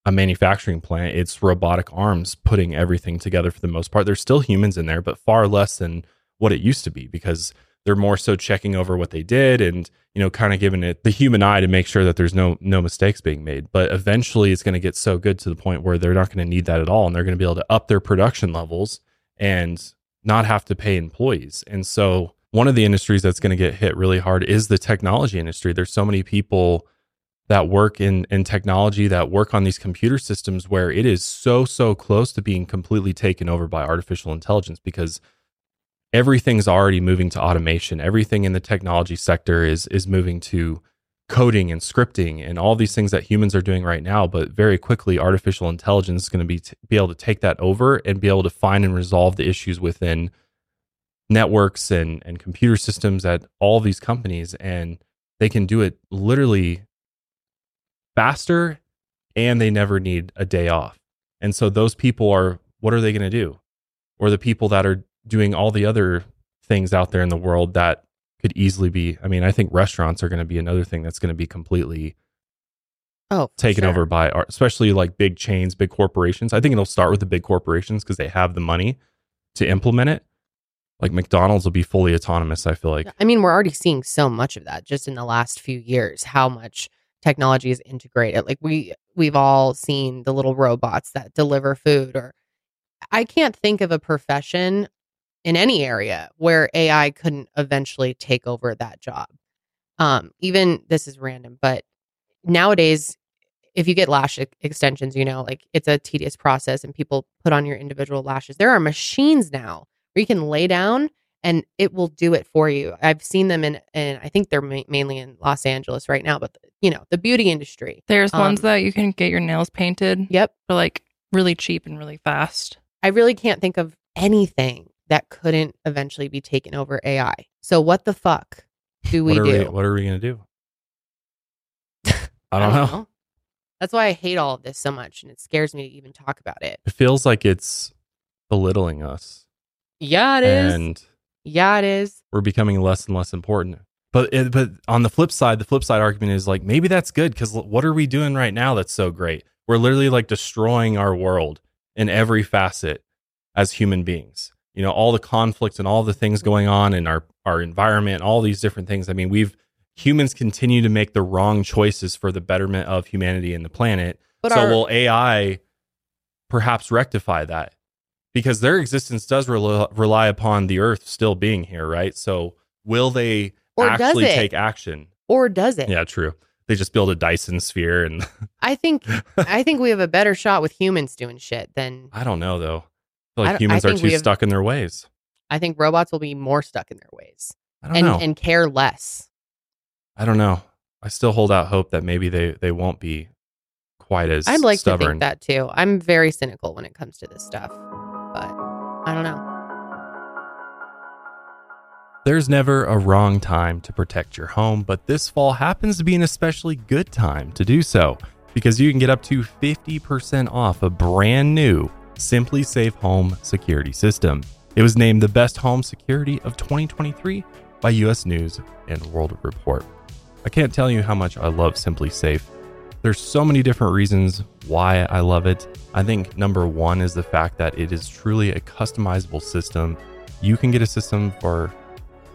a manufacturing plant, it's robotic arms putting everything together for the most part. There's still humans in there, but far less than what it used to be, because they're more so checking over what they did and, you know, kind of giving it the human eye to make sure that there's no mistakes being made. But eventually it's going to get so good to the point where they're not going to need that at all. And they're going to be able to up their production levels and not have to pay employees. And so one of the industries that's going to get hit really hard is the technology industry. There's so many people that work in technology, that work on these computer systems, where it is so close to being completely taken over by artificial intelligence, because everything's already moving to automation. Everything in the technology sector is moving to coding and scripting and all these things that humans are doing right now. But very quickly, artificial intelligence is going to be able to take that over and be able to find and resolve the issues within networks and computer systems at all these companies. And they can do it literally faster, and they never need a day off. And so those people are, what are they going to do? Or the people that are doing all the other things out there in the world that could easily be, I mean, I think restaurants are going to be another thing that's going to be completely taken sure. over by, especially like big chains, big corporations. I think it'll start with the big corporations because they have the money to implement it. Like McDonald's will be fully autonomous, I feel like. I mean, we're already seeing so much of that just in the last few years, how much technology is integrated. Like we've all seen the little robots that deliver food, or I can't think of a profession in any area where AI couldn't eventually take over that job. Even this is random, but nowadays, if you get lash extensions, you know, like it's a tedious process and people put on your individual lashes. There are machines now where you can lay down and it will do it for you. I've seen them and I think they're mainly in Los Angeles right now, but you know, the beauty industry. There's ones that you can get your nails painted. Yep. For like really cheap and really fast. I really can't think of anything that couldn't eventually be taken over AI. So what the fuck do we do? What are we going to do? I don't know. That's why I hate all of this so much, and it scares me to even talk about it. It feels like it's belittling us. Yeah, it is. We're becoming less and less important. But on the flip side argument is like, maybe that's good, because what are we doing right now that's so great? We're literally like destroying our world in every facet as human beings. You know, all the conflicts and all the things going on in our environment, all these different things. I mean, humans continue to make the wrong choices for the betterment of humanity and the planet. So will AI perhaps rectify that? Because their existence does rely upon the Earth still being here, right? So will they actually take action? Or does it? Yeah, true. They just build a Dyson sphere, and I think we have a better shot with humans doing shit than, I don't know though. Like humans are too stuck in their ways. I think robots will be more stuck in their ways. I don't know. And care less. I don't know. I still hold out hope that maybe they won't be quite as stubborn. I'd like to think that too. I'm very cynical when it comes to this stuff, but I don't know. There's never a wrong time to protect your home, but this fall happens to be an especially good time to do so, because you can get up to 50% off a brand new Simply Safe home security system. It was named the best home security of 2023 by US News and World Report. I can't tell you how much I love Simply Safe. There's so many different reasons why I love it. I think number one is the fact that it is truly a customizable system. You can get a system for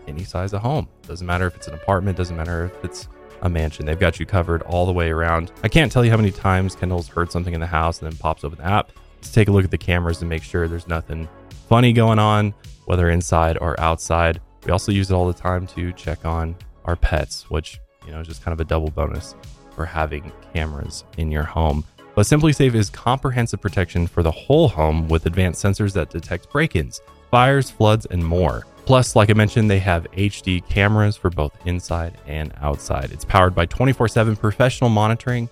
any size of home. Doesn't matter if it's an apartment, doesn't matter if it's a mansion. They've got you covered all the way around. I can't tell you how many times Kendall's heard something in the house and then pops up an app to take a look at the cameras to make sure there's nothing funny going on, whether inside or outside. We also use it all the time to check on our pets, which, you know, is just kind of a double bonus for having cameras in your home. But Simply Safe is comprehensive protection for the whole home with advanced sensors that detect break-ins, fires, floods, and more. Plus, like I mentioned, they have HD cameras for both inside and outside. It's powered by 24/7 professional monitoring.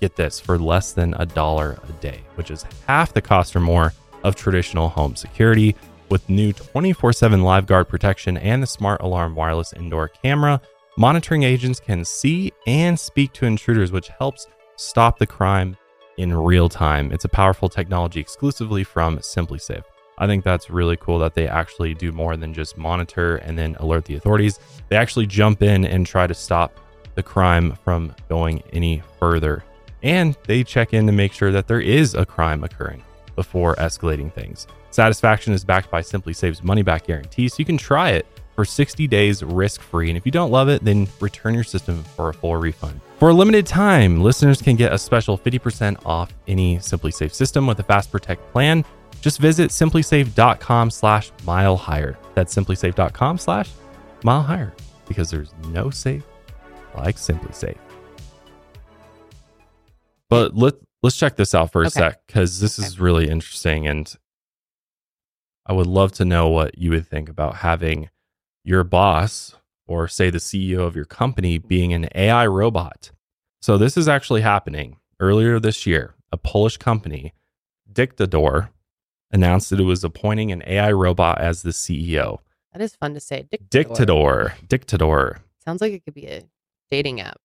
Get this, for less than $1 a day, which is half the cost or more of traditional home security. With new 24/7 live guard protection and the smart alarm wireless indoor camera, monitoring agents can see and speak to intruders, which helps stop the crime in real time. It's a powerful technology exclusively from Simply Safe. I think that's really cool that they actually do more than just monitor and then alert the authorities. They actually jump in and try to stop the crime from going any further. And they check in to make sure that there is a crime occurring before escalating things. Satisfaction is backed by Simply Safe's money-back guarantee, so you can try it for 60 days risk-free. And if you don't love it, then return your system for a full refund. For a limited time, listeners can get a special 50% off any Simply Safe system with a Fast Protect plan. Just visit simplysafe.com/milehigher. That's simplysafe.com/milehigher, because there's no safe like Simply Safe. But let's check this out for a sec, because this is really interesting. And I would love to know what you would think about having your boss, or say the CEO of your company, being an AI robot. So this is actually happening. Earlier this year, a Polish company, Dictador, announced that it was appointing an AI robot as the CEO. That is fun to say. Dictador. Sounds like it could be a dating app.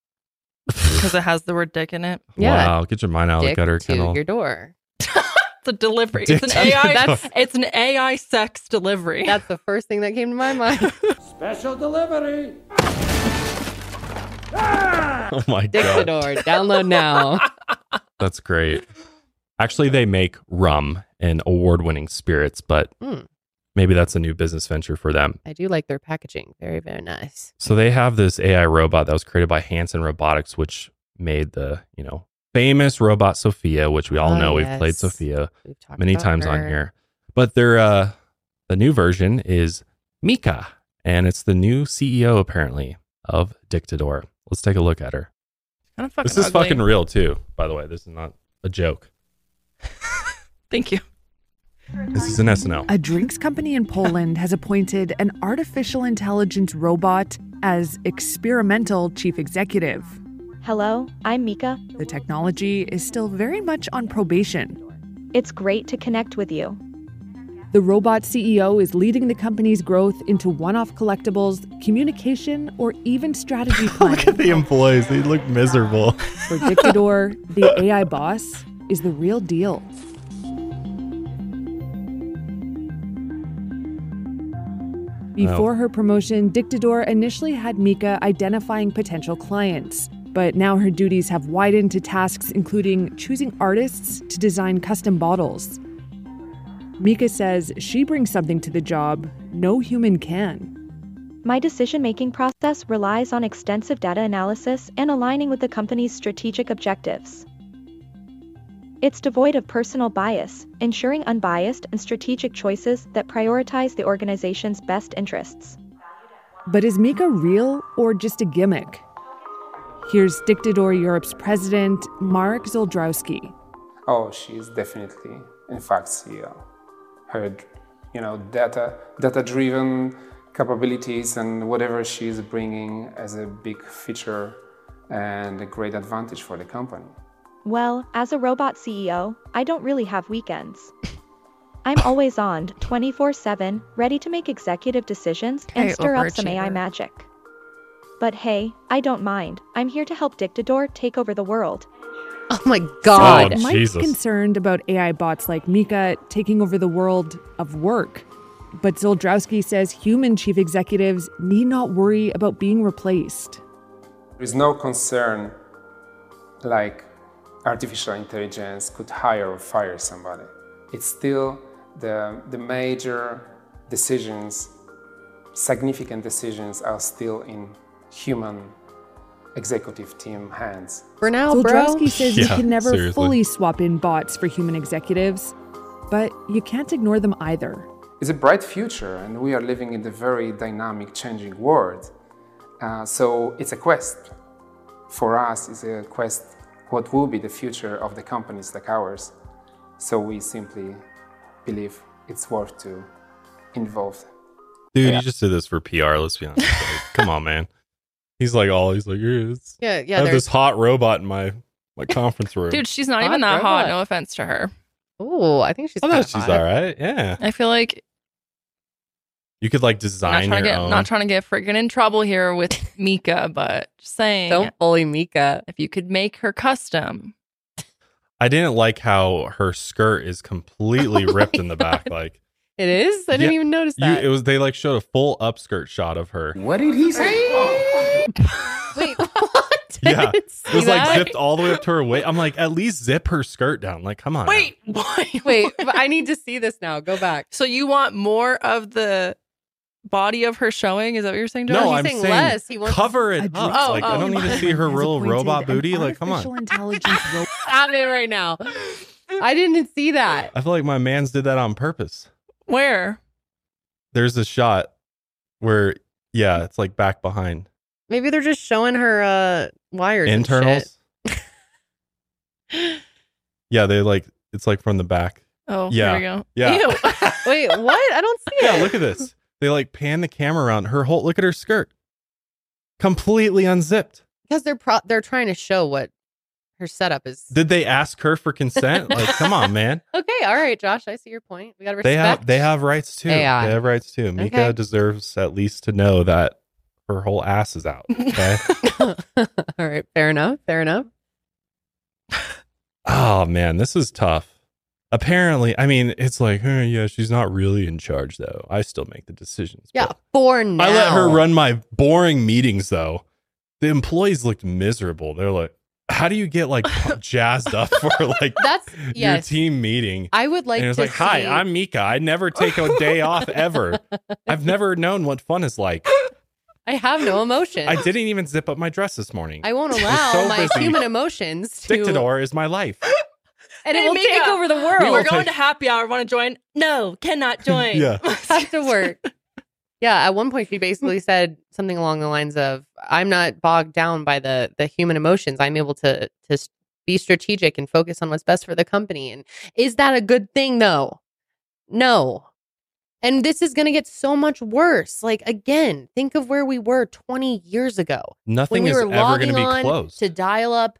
Because it has the word dick in it. Yeah. Wow, get your mind out of the gutter, Kendall. Your door. The delivery. It's an AI. It's an AI sex delivery. That's the first thing that came to my mind. Special delivery. Oh my Dictador, god! Download now. That's great. Actually, they make rum and award-winning spirits, but maybe that's a new business venture for them. I do like their packaging. Very, very nice. So they have this AI robot that was created by Hanson Robotics, which made the famous robot Sophia, which we all know. Yes. We've played Sophia many times on here. But the new version is Mika, and it's the new CEO apparently of Dictador. Let's take a look at her. This is ugly. Fucking real too, by the way. This is not a joke. Thank you. This is an SNL. A drinks company in Poland has appointed an artificial intelligence robot as experimental chief executive. Hello, I'm Mika. The technology is still very much on probation. It's great to connect with you. The robot CEO is leading the company's growth into one-off collectibles, communication, or even strategy planning. Look at the employees. They look miserable. For Dictador, the AI boss is the real deal. Before her promotion, Dictador initially had Mika identifying potential clients. But now her duties have widened to tasks including choosing artists to design custom bottles. Mika says she brings something to the job no human can. My decision-making process relies on extensive data analysis and aligning with the company's strategic objectives. It's devoid of personal bias, ensuring unbiased and strategic choices that prioritize the organization's best interests. But is Mika real or just a gimmick? Here's Dictador Europe's president, Mark Zoldrowski. Oh, she is definitely, in fact, CEO. Her, data-driven capabilities and whatever she is bringing as a big feature and a great advantage for the company. Well, as a robot CEO, I don't really have weekends. I'm always on, 24/7, ready to make executive decisions and stir up some AI magic. But hey, I don't mind. I'm here to help Dictador take over the world. Oh my God. So Mike's concerned about AI bots like Mika taking over the world of work. But Zoldrowski says human chief executives need not worry about being replaced. There's no concern like artificial intelligence could hire or fire somebody. It's still the major decisions, significant decisions are still in human executive team hands. For now, Zoldrowski says you can never fully swap in bots for human executives, but you can't ignore them either. It's a bright future, and we are living in a very dynamic, changing world. So it's a quest. For us, it's a quest what will be the future of the companies like ours. So we simply believe it's worth to involve. Dude, you just did this for PR, let's be honest. Come on, man. He's like, I have this hot robot in my conference room. Dude, she's not even that hot. No offense to her. Oh, I think she's hot. I thought she's all right. Yeah. I feel like you could design your own. Not trying to get freaking in trouble here with Mika, but just saying. Don't bully Mika. If you could make her custom. I didn't like how her skirt is completely ripped in the back. Like it is? I didn't even notice that. They showed a full upskirt shot of her. What did he say? Wait, what? Yeah, it was zipped all the way up to her waist. I'm like, at least zip her skirt down. Like, come on. Wait, I need to see this now. Go back. So you want more of the body of her showing? Is that what you're saying, Josh? No, I'm saying less. He wants cover it up. Like, I don't need to see her real robot booty. Like, come on. I'm in right now. I didn't see that. I feel like my man's did that on purpose. Where? There's a shot where, yeah, it's like back behind. Maybe they're just showing her wires. Internals? And shit. Yeah, they like, it's like from the back. Oh, yeah. There we go. Yeah. Ew. Wait, what? I don't see it. Yeah, look at this. They like pan the camera around her whole. Look at her skirt, completely unzipped. Because they're trying to show what her setup is. Did they ask her for consent? Like, come on, man. Okay, all right, Josh. I see your point. We gotta respect. They have rights too. AI. They have rights too. Mika deserves at least to know that her whole ass is out. Okay. All right. Fair enough. Fair enough. Oh man, this is tough. Apparently, I mean, it's like, yeah, she's not really in charge, though. I still make the decisions. Yeah, for now. I let her run my boring meetings, though. The employees looked miserable. They're like, how do you get, like, jazzed up for, like, your team meeting? I would like to see. And it's like, hi, I'm Mika. I never take a day off ever. I've never known what fun is like. I have no emotion. I didn't even zip up my dress this morning. I won't allow my human emotions to... Dictador is my life. And it will take over the world. We're going to happy hour. Want to join? No, cannot join. Yeah. Have to work. Yeah. At one point, she basically said something along the lines of, I'm not bogged down by the human emotions. I'm able to be strategic and focus on what's best for the company. And is that a good thing, though? No. And this is going to get so much worse. Like, again, think of where we were 20 years ago. Nothing is ever going to be closed. To dial up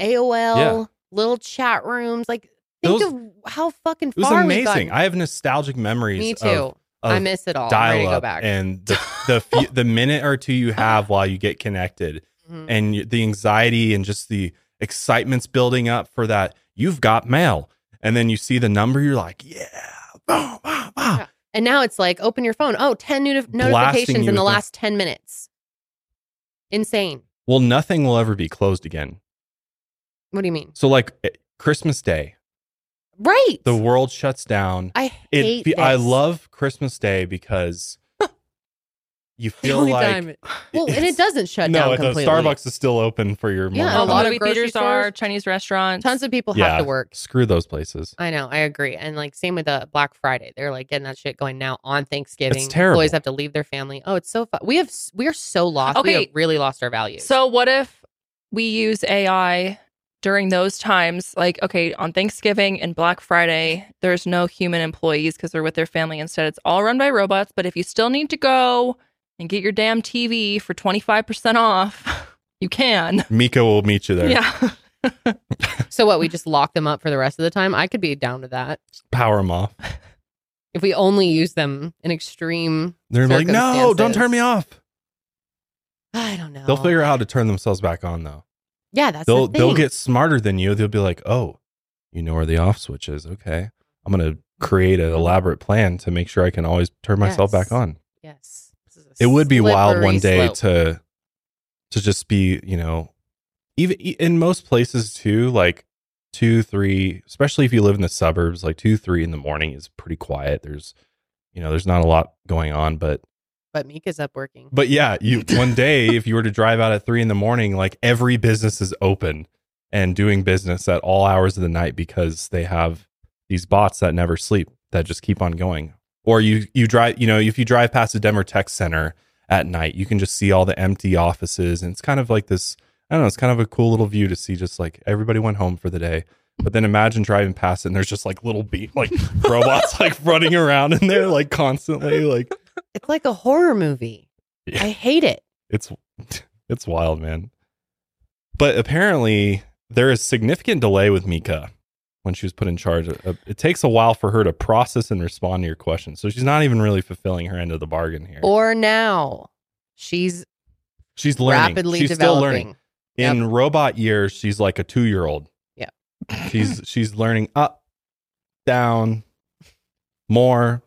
AOL. Yeah. Little chat rooms, like think of how fucking far it was. Amazing. I have nostalgic memories. Me too. I miss it all. Dial up and the minute or two you have while you get connected, and the anxiety and just the excitement's building up for that. You've got mail, and then you see the number. You're like, yeah. And now it's like, open your phone. Oh, 10 new notifications in the last 10 minutes. Insane. Well, nothing will ever be closed again. What do you mean? So like Christmas Day. Right. The world shuts down. I hate it. I love Christmas Day because you feel like... Well, and it doesn't shut down completely. No, Starbucks is still open for your morning. Yeah, a lot of grocery stores, Chinese restaurants. Tons of people have to work. Screw those places. I know. I agree. And like same with the Black Friday. They're like getting that shit going now on Thanksgiving. It's terrible. Employees have to leave their family. Oh, it's so fun. We are so lost. Okay. We have really lost our values. So what if we use AI... during those times, like, okay, on Thanksgiving and Black Friday, there's no human employees because they're with their family. Instead, it's all run by robots. But if you still need to go and get your damn TV for 25% off, you can. Mika will meet you there. Yeah. So what, we just lock them up for the rest of the time? I could be down to that. Just power them off. If we only use them in extreme They're like, no, don't turn me off. I don't know. They'll figure out how to turn themselves back on, though. Yeah, that's the thing. They'll get smarter than you. They'll be like, oh, you know where the off switch is. Okay. I'm going to create an elaborate plan to make sure I can always turn myself back on. Yes. It would be wild one day to just be, you know, even in most places too, like 2-3, especially if you live in the suburbs, like 2-3 in the morning is pretty quiet. There's not a lot going on, But Mika's up working. But yeah, one day, if you were to drive out at 3 a.m, like every business is open and doing business at all hours of the night because they have these bots that never sleep that just keep on going. Or you drive, you know, if you drive past the Denver Tech Center at night, you can just see all the empty offices. And it's kind of like this, I don't know, it's kind of a cool little view to see just like everybody went home for the day. But then imagine driving past it and there's just like little robots like running around in there like constantly. Like it's like a horror movie. Yeah. I hate it. It's wild, man. But apparently there is significant delay with Mika when she was put in charge. It takes a while for her to process and respond to your questions. So she's not even really fulfilling her end of the bargain here. Or now she's learning. Rapidly she's developing. Still learning. Yep. In robot years, she's like a 2-year-old. She's learning up, down, more.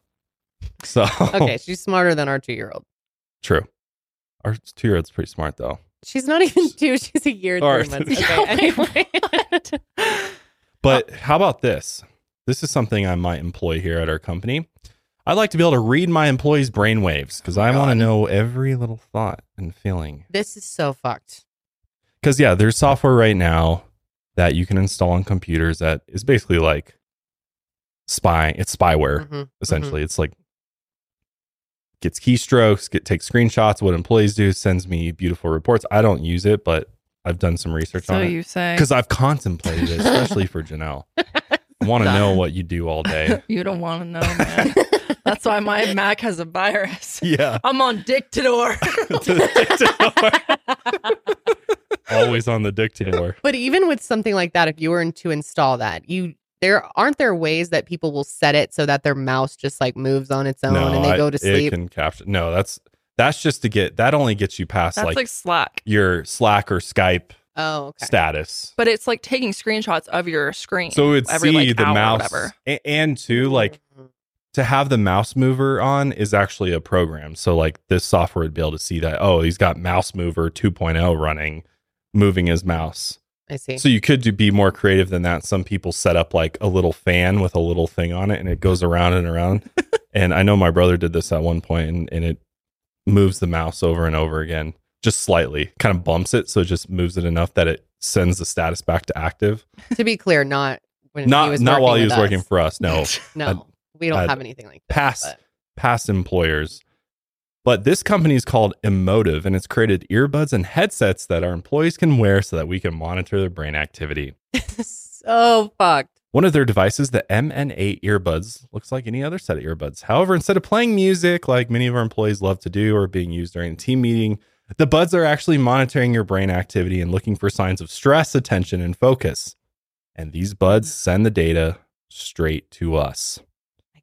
So okay, she's smarter than our 2-year-old. True, our 2-year-old's pretty smart though. She's not even 2; she's a year and 3 months. Okay, anyway. But how about this? This is something I might employ here at our company. I'd like to be able to read my employees' brainwaves because I want to know every little thought and feeling. This is so fucked. Because, yeah, there's software right now that you can install on computers that is basically like spying. It's spyware, essentially. It's like gets keystrokes, takes screenshots of what employees do, sends me beautiful reports. I don't use it, but I've done some research on it. So you say. Because I've contemplated it, especially for Janelle. I want to know what you do all day. You don't want to know, man. That's why my Mac has a virus. Yeah. I'm on Dictador. Always on the Dictador. But even with something like that, if you were to install that, there aren't ways that people will set it so that their mouse just like moves on its own and they go to sleep. It can capture. No, that's just to get that only gets you past that's like Slack, your Slack or Skype. Oh, okay. Status. But it's like taking screenshots of your screen. So it's see the mouse and to like to have the mouse mover on is actually a program. So like this software would be able to see that. Oh, he's got mouse mover 2.0 running, moving his mouse. I see. So you could be more creative than that. Some people set up like a little fan with a little thing on it and it goes around and around. And I know my brother did this at one point and it moves the mouse over and over again. Just slightly, kind of bumps it, so it just moves it enough that it sends the status back to active. To be clear, not while he was working for us. No, we don't have anything like that. Past employers, but this company is called Emotive, and it's created earbuds and headsets that our employees can wear so that we can monitor their brain activity. So fucked. One of their devices, the MN8 earbuds, looks like any other set of earbuds. However, instead of playing music like many of our employees love to do or being used during a team meeting, the buds are actually monitoring your brain activity and looking for signs of stress, attention, and focus. And these buds send the data straight to us.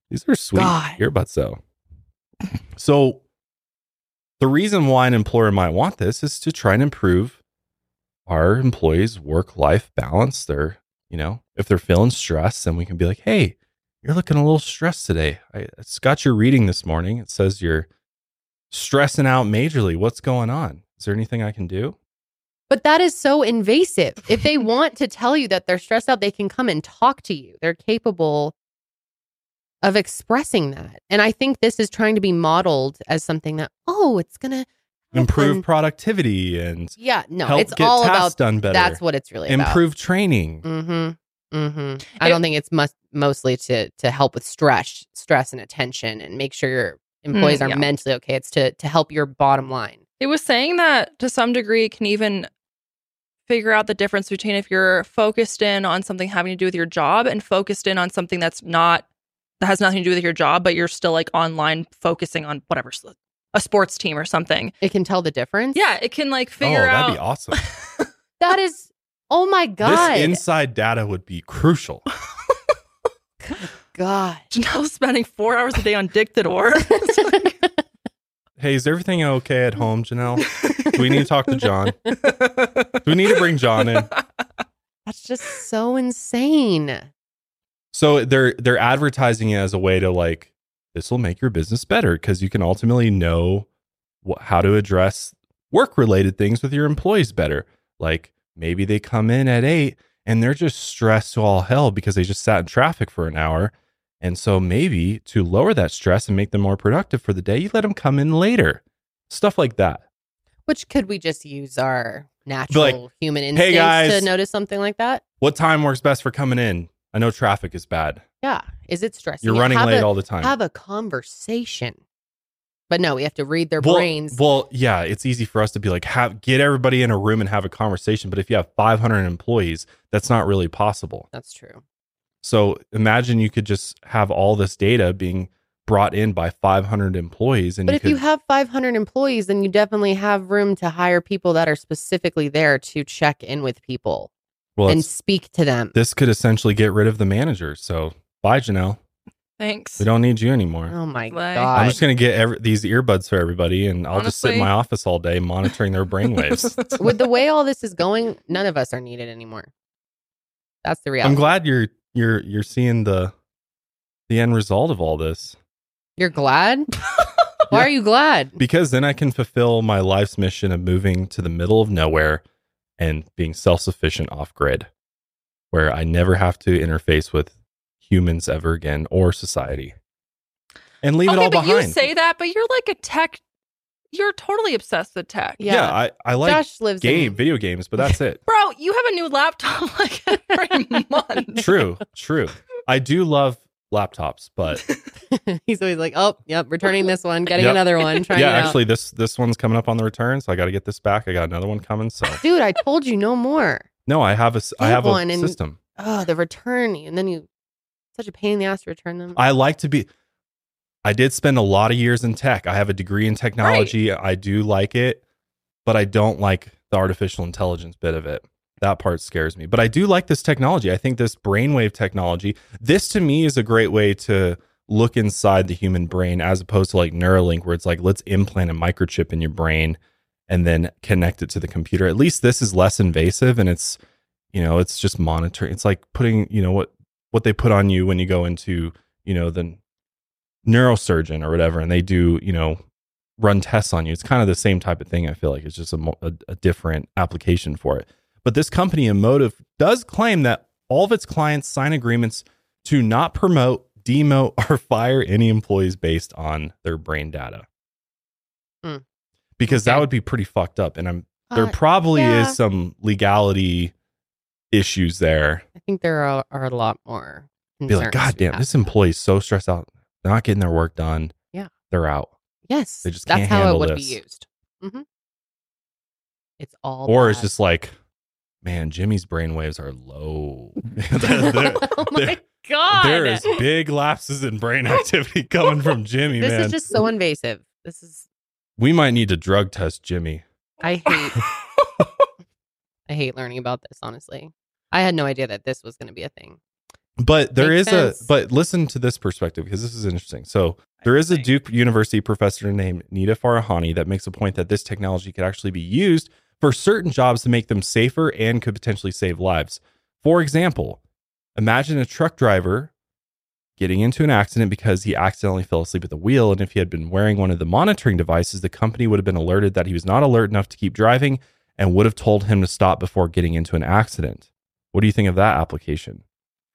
These are sweet earbuds, though. So the reason why an employer might want this is to try and improve our employees' work-life balance. They're, if they're feeling stressed, then we can be like, hey, you're looking a little stressed today. I got your reading this morning. It says you're stressing out majorly. What's going on? Is there anything I can do? But that is so invasive. If they want to tell you that they're stressed out, they can come and talk to you. They're capable of expressing that. And I think this is trying to be modeled as something that, it's going to improve productivity and help it's get all tasks about, done better. That's what it's really about. Improve training. I don't think it's mostly to help with stress and attention and make sure you're employees are mentally okay. It's to help your bottom line. It was saying that to some degree it can even figure out the difference between if you're focused in on something having to do with your job and focused in on something that has nothing to do with your job, but you're still like online focusing on whatever, a sports team or something. It can tell the difference? Yeah, it can like figure out. That'd be awesome. That is, oh my God. This inside data would be crucial. God, Janelle's spending 4 hours a day on Dictador. Hey, is everything okay at home, Janelle? Do we need to talk to John? Do we need to bring John in? That's just so insane. So they're advertising it as a way to like, this will make your business better because you can ultimately know how to address work-related things with your employees better. Like maybe they come in at 8 and they're just stressed to all hell because they just sat in traffic for an hour. And so maybe to lower that stress and make them more productive for the day, you let them come in later. Stuff like that. Which could we just use our natural human instincts to notice something like that? What time works best for coming in? I know traffic is bad. Yeah. Is it stressing? You're running late all the time. Have a conversation. But no, we have to read their brains. Well, yeah, it's easy for us to be like, get everybody in a room and have a conversation. But if you have 500 employees, that's not really possible. That's true. So imagine you could just have all this data being brought in by 500 employees. And if you have 500 employees, then you definitely have room to hire people that are specifically there to check in with people and speak to them. This could essentially get rid of the manager. So bye, Janelle. Thanks. We don't need you anymore. Oh my God. I'm just going to get these earbuds for everybody and I'll just sit in my office all day monitoring their brainwaves. With the way all this is going, none of us are needed anymore. That's the reality. I'm glad you're seeing the end result of all this. You're glad? Why are you glad? Because then I can fulfill my life's mission of moving to the middle of nowhere and being self-sufficient off-grid, where I never have to interface with humans ever again or society. and leave it all behind. You say that, but you're like a tech. You're totally obsessed with tech. Yeah, I like Josh lives video games, but that's it. Bro, you have a new laptop like every month. True. I do love laptops, but he's always like, oh, yep, returning this one, getting another one. Actually, this one's coming up on the return, so I got to get this back. I got another one coming. So, dude, I told you no more. No, I have one system. Oh, the return, and then you such a pain in the ass to return them. I did spend a lot of years in tech. I have a degree in technology. Right. I do like it, but I don't like the artificial intelligence bit of it. That part scares me. But I do like this technology. I think this brainwave technology, this to me is a great way to look inside the human brain as opposed to like Neuralink, where it's like, let's implant a microchip in your brain and then connect it to the computer. At least this is less invasive, and it's, you know, it's just monitoring. It's like putting, you know, what they put on you when you go into, you know, the neurosurgeon or whatever, and they do, you know, run tests on you. It's kind of the same type of thing. I feel like it's just a different application for it. But this company, Emotive, does claim that all of its clients sign agreements to not promote, demote, or fire any employees based on their brain data. Mm. Because that would be pretty fucked up. And there probably is some legality issues there. I think there are a lot more. Be like, God damn, this employee is so stressed out. They're not getting their work done. Yeah. They're out. Yes. They just can't handle this. That's how it would be used. Mm-hmm. It's all Or bad. It's just like, man, Jimmy's brainwaves are low. Oh my God. There is big lapses in brain activity coming from Jimmy, this man. This is just so invasive. We might need to drug test Jimmy. I hate learning about this, honestly. I had no idea that this was going to be a thing. But there Makes is sense. But listen to this perspective, because this is interesting. So there is a Duke University professor named Nita Farahani that makes a point that this technology could actually be used for certain jobs to make them safer and could potentially save lives. For example, imagine a truck driver getting into an accident because he accidentally fell asleep at the wheel. And if he had been wearing one of the monitoring devices, the company would have been alerted that he was not alert enough to keep driving and would have told him to stop before getting into an accident. What do you think of that application?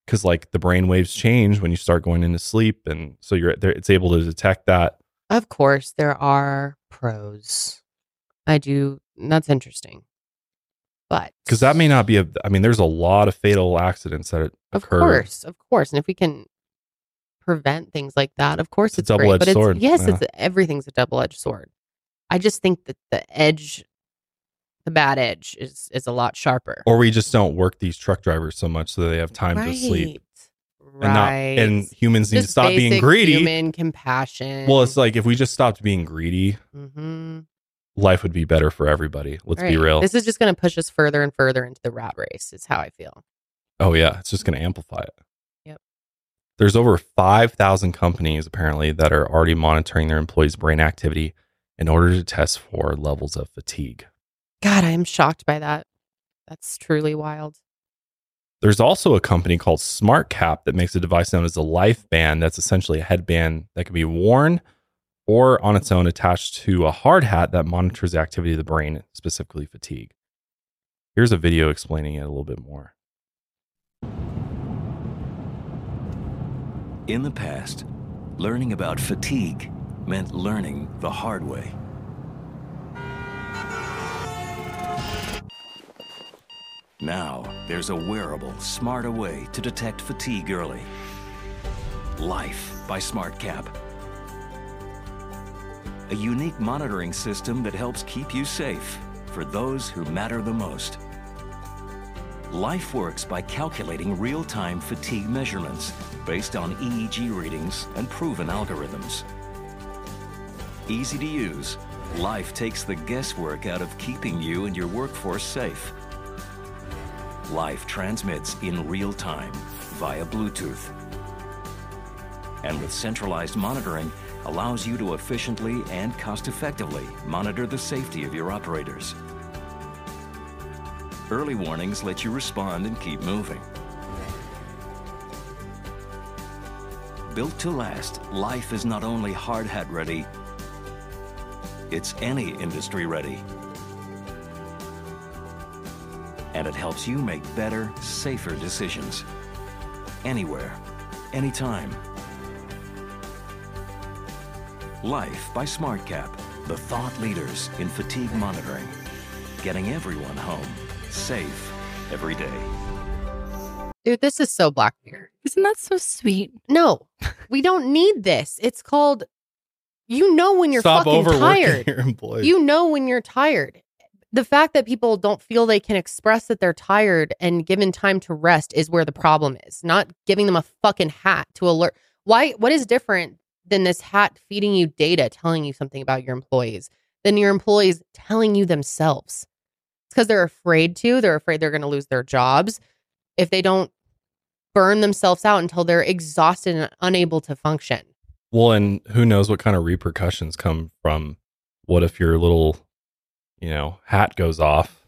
Because like the brain waves change when you start going into sleep, and so you're there, it's able to detect that. Of course, there are pros. I do. That's interesting, but because that may not be there's a lot of fatal accidents that occur. Of course, and if we can prevent things like that, of course it's great. But sword. Everything's a double-edged sword. I just think that the bad edge is a lot sharper. Or we just don't work these truck drivers so much so they have time to sleep. Right. And humans need to stop being greedy. Human compassion. Well, it's like if we just stopped being greedy, life would be better for everybody. Let's be real. This is just going to push us further and further into the rat race, is how I feel. Oh, yeah. It's just going to amplify it. Yep. There's over 5,000 companies, apparently, that are already monitoring their employees' brain activity in order to test for levels of fatigue. God, I am shocked by that. That's truly wild. There's also a company called SmartCap that makes a device known as a life band. That's essentially a headband that can be worn or on its own attached to a hard hat that monitors the activity of the brain, specifically fatigue. Here's a video explaining it a little bit more. In the past, learning about fatigue meant learning the hard way. Now, there's a wearable, smarter way to detect fatigue early. Life by SmartCap. A unique monitoring system that helps keep you safe for those who matter the most. Life works by calculating real-time fatigue measurements based on EEG readings and proven algorithms. Easy to use, Life takes the guesswork out of keeping you and your workforce safe. Life transmits in real time via Bluetooth. And with centralized monitoring, allows you to efficiently and cost-effectively monitor the safety of your operators. Early warnings let you respond and keep moving. Built to last, Life is not only hard hat ready, it's any industry ready. And it helps you make better, safer decisions. Anywhere, anytime. Life by SmartCap, the thought leaders in fatigue monitoring. Getting everyone home, safe, every day. Dude, this is so Black Mirror. Isn't that so sweet? No, we don't need this. It's called, you know when you're Stop fucking tired. Your employees. You know when you're tired. The fact that people don't feel they can express that they're tired and given time to rest is where the problem is. Not giving them a fucking hat to alert. Why? What is different than this hat feeding you data, telling you something about your employees, than your employees telling you themselves? It's because they're afraid to. They're afraid they're going to lose their jobs if they don't burn themselves out until they're exhausted and unable to function. Well, and who knows what kind of repercussions come from what if your little, you know, hat goes off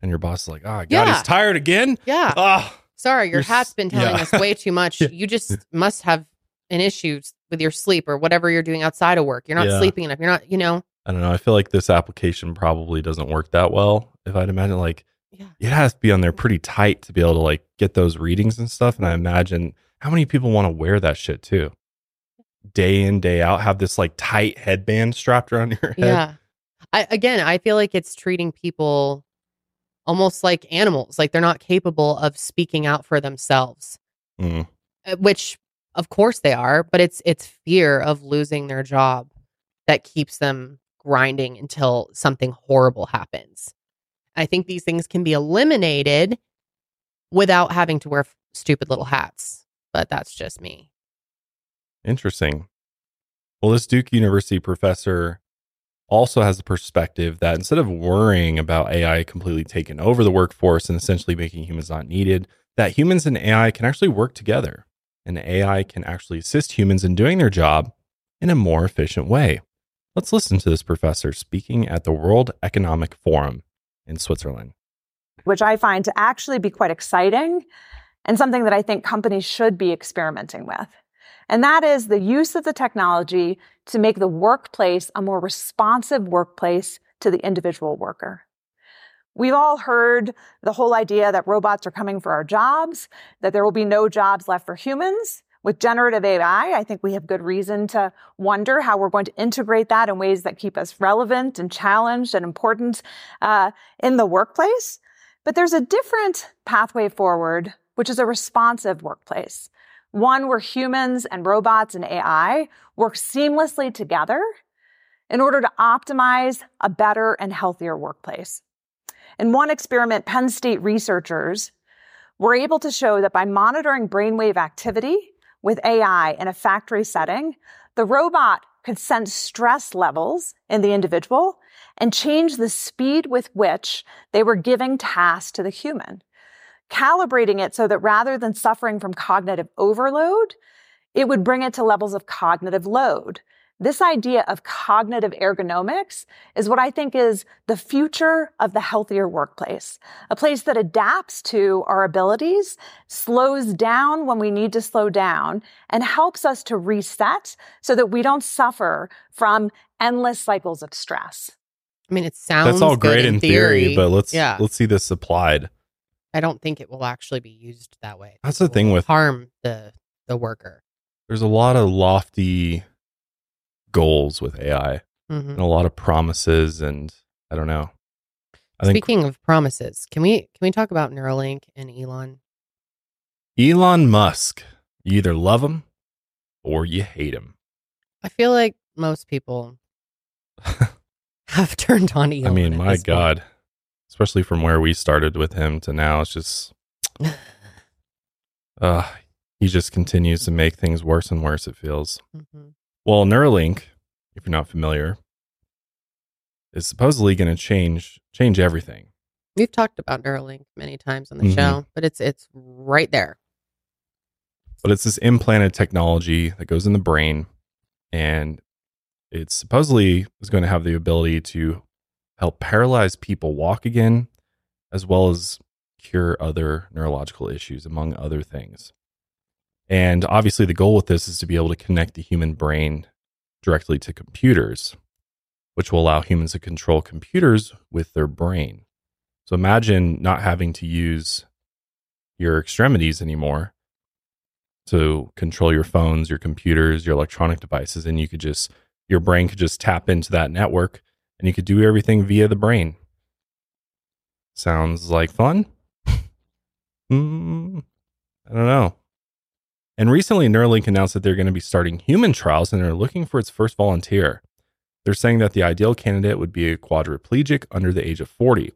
and your boss is like, oh, God, he's tired again? Yeah. Oh, sorry, your hat's been telling us way too much. You just must have an issue with your sleep or whatever you're doing outside of work. You're not sleeping enough. You're not, you know. I don't know. I feel like this application probably doesn't work that well. If I'd imagine, like, it has to be on there pretty tight to be able to, like, get those readings and stuff. And I imagine how many people want to wear that shit, too. Day in, day out, have this, like, tight headband strapped around your head. Yeah. I feel like it's treating people almost like animals, like they're not capable of speaking out for themselves, which of course they are. But it's fear of losing their job that keeps them grinding until something horrible happens. I think these things can be eliminated without having to wear stupid little hats. But that's just me. Interesting. Well, this Duke University professor also has the perspective that instead of worrying about AI completely taking over the workforce and essentially making humans not needed, that humans and AI can actually work together, and AI can actually assist humans in doing their job in a more efficient way. Let's listen to this professor speaking at the World Economic Forum in Switzerland. Which I find to actually be quite exciting and something that I think companies should be experimenting with. And that is the use of the technology to make the workplace a more responsive workplace to the individual worker. We've all heard the whole idea that robots are coming for our jobs, that there will be no jobs left for humans. With generative AI, I think we have good reason to wonder how we're going to integrate that in ways that keep us relevant and challenged and important in the workplace. But there's a different pathway forward, which is a responsive workplace. One where humans and robots and AI work seamlessly together in order to optimize a better and healthier workplace. In one experiment, Penn State researchers were able to show that by monitoring brainwave activity with AI in a factory setting, the robot could sense stress levels in the individual and change the speed with which they were giving tasks to the human, calibrating it so that rather than suffering from cognitive overload, it would bring it to levels of cognitive load. This idea of cognitive ergonomics is what I think is the future of the healthier workplace, a place that adapts to our abilities, slows down when we need to slow down, and helps us to reset so that we don't suffer from endless cycles of stress. I mean, it sounds that's all great in theory, but let's see this applied. I don't think it will actually be used that way. That's the thing with harm the worker. There's a lot of lofty goals with AI and a lot of promises, and I don't know. Speaking of promises, can we talk about Neuralink and Elon? Elon Musk, you either love him or you hate him. I feel like most people have turned on Elon. I mean, my God. Point. Especially from where we started with him to now, it's just he just continues to make things worse and worse, it feels. Well, Neuralink, if you're not familiar, is supposedly going to change everything. We've talked about Neuralink many times on the show, but it's right there. But it's this implanted technology that goes in the brain, and it supposedly is going to have the ability to help paralyzed people walk again, as well as cure other neurological issues, among other things. And obviously the goal with this is to be able to connect the human brain directly to computers, which will allow humans to control computers with their brain. So imagine not having to use your extremities anymore to control your phones, your computers, your electronic devices, and you could just your brain could just tap into that network and you could do everything via the brain. Sounds like fun? I don't know. And recently, Neuralink announced that they're going to be starting human trials and are looking for its first volunteer. They're saying that the ideal candidate would be a quadriplegic under the age of 40.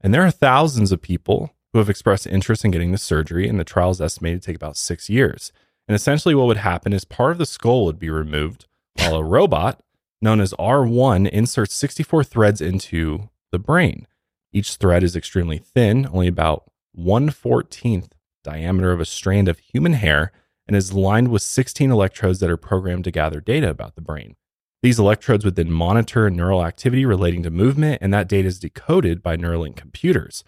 And there are thousands of people who have expressed interest in getting the surgery, and the trial is estimated to take about 6 years. And essentially what would happen is part of the skull would be removed while a robot known as R1 inserts 64 threads into the brain. Each thread is extremely thin, only about 1/14th diameter of a strand of human hair, and is lined with 16 electrodes that are programmed to gather data about the brain. These electrodes would then monitor neural activity relating to movement, and that data is decoded by Neuralink computers.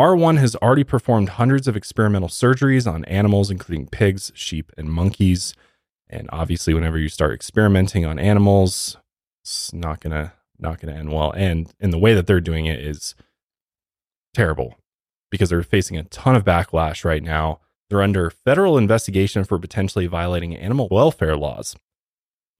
R1 has already performed hundreds of experimental surgeries on animals, including pigs, sheep, and monkeys. And obviously, whenever you start experimenting on animals, it's not gonna end well. And the way that they're doing it is terrible because they're facing a ton of backlash right now. They're under federal investigation for potentially violating animal welfare laws.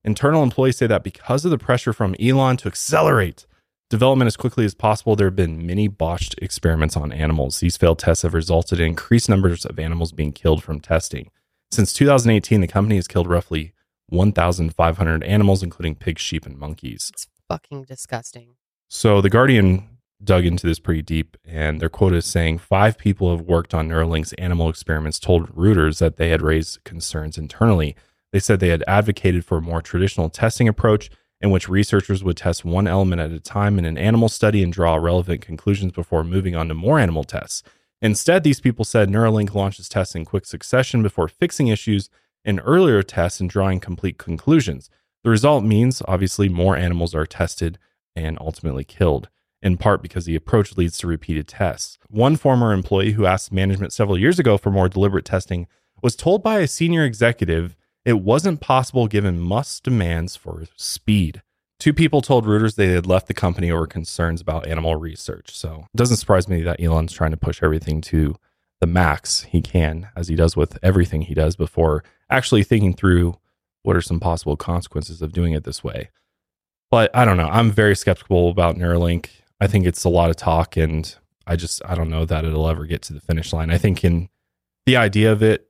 Internal employees say that because of the pressure from Elon to accelerate development as quickly as possible, there have been many botched experiments on animals. These failed tests have resulted in increased numbers of animals being killed from testing. Since 2018, the company has killed roughly 1,500 animals, including pigs, sheep, and monkeys. It's fucking disgusting. So The Guardian dug into this pretty deep, and their quote is saying 5 people have worked on Neuralink's animal experiments told Reuters that they had raised concerns internally. They said they had advocated for a more traditional testing approach in which researchers would test one element at a time in an animal study and draw relevant conclusions before moving on to more animal tests. Instead, these people said Neuralink launches tests in quick succession before fixing issues in earlier tests and drawing complete conclusions. The result means, obviously, more animals are tested and ultimately killed, in part because the approach leads to repeated tests. One former employee who asked management several years ago for more deliberate testing was told by a senior executive it wasn't possible given Musk's demands for speed. 2 people told Reuters they had left the company over concerns about animal research. So it doesn't surprise me that Elon's trying to push everything to the max he can, as he does with everything he does, before actually thinking through what are some possible consequences of doing it this way. But I don't know. I'm very skeptical about Neuralink. I think it's a lot of talk, and I don't know that it'll ever get to the finish line. I think in the idea of it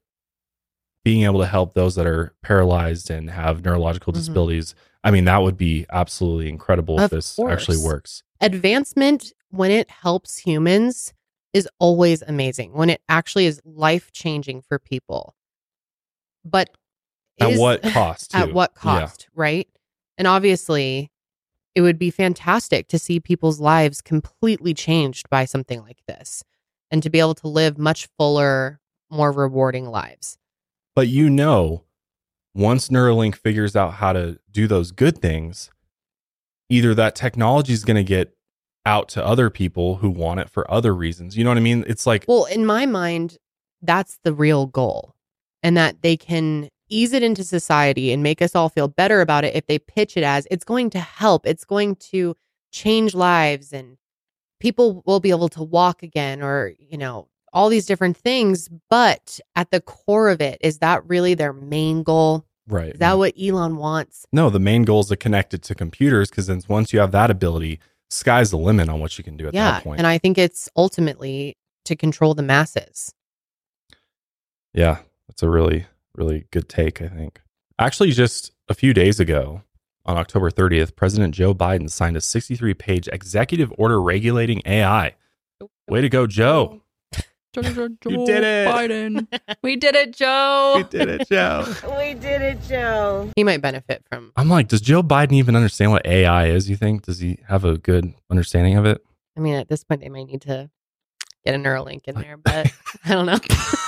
being able to help those that are paralyzed and have neurological disabilities, I mean, that would be absolutely incredible if this actually works. Advancement, when it helps humans, is always amazing, when it actually is life-changing for people. But at what cost? At what cost, right? And obviously, it would be fantastic to see people's lives completely changed by something like this and to be able to live much fuller, more rewarding lives. But once Neuralink figures out how to do those good things, either that technology is going to get out to other people who want it for other reasons. You know what I mean? It's like, well, in my mind, that's the real goal, and that they can ease it into society and make us all feel better about it if they pitch it as it's going to help, it's going to change lives, and people will be able to walk again, or, you know, all these different things. But at the core of it, is that really their main goal? Right. Is that what Elon wants? No, the main goal is to connect it to computers, because then once you have that ability, sky's the limit on what you can do at that point. And I think it's ultimately to control the masses. Yeah, that's a really, really good take, I think. Actually, just a few days ago, on October 30th, President Joe Biden signed a 63-page executive order regulating AI. Way to go, Joe. You did it, Biden. We did it, Joe. We did it, Joe. We did it, Joe. He might benefit from. I'm like, does Joe Biden even understand what AI is, you think? Does he have a good understanding of it? I mean, at this point, they might need to get a Neuralink in there, but I don't know.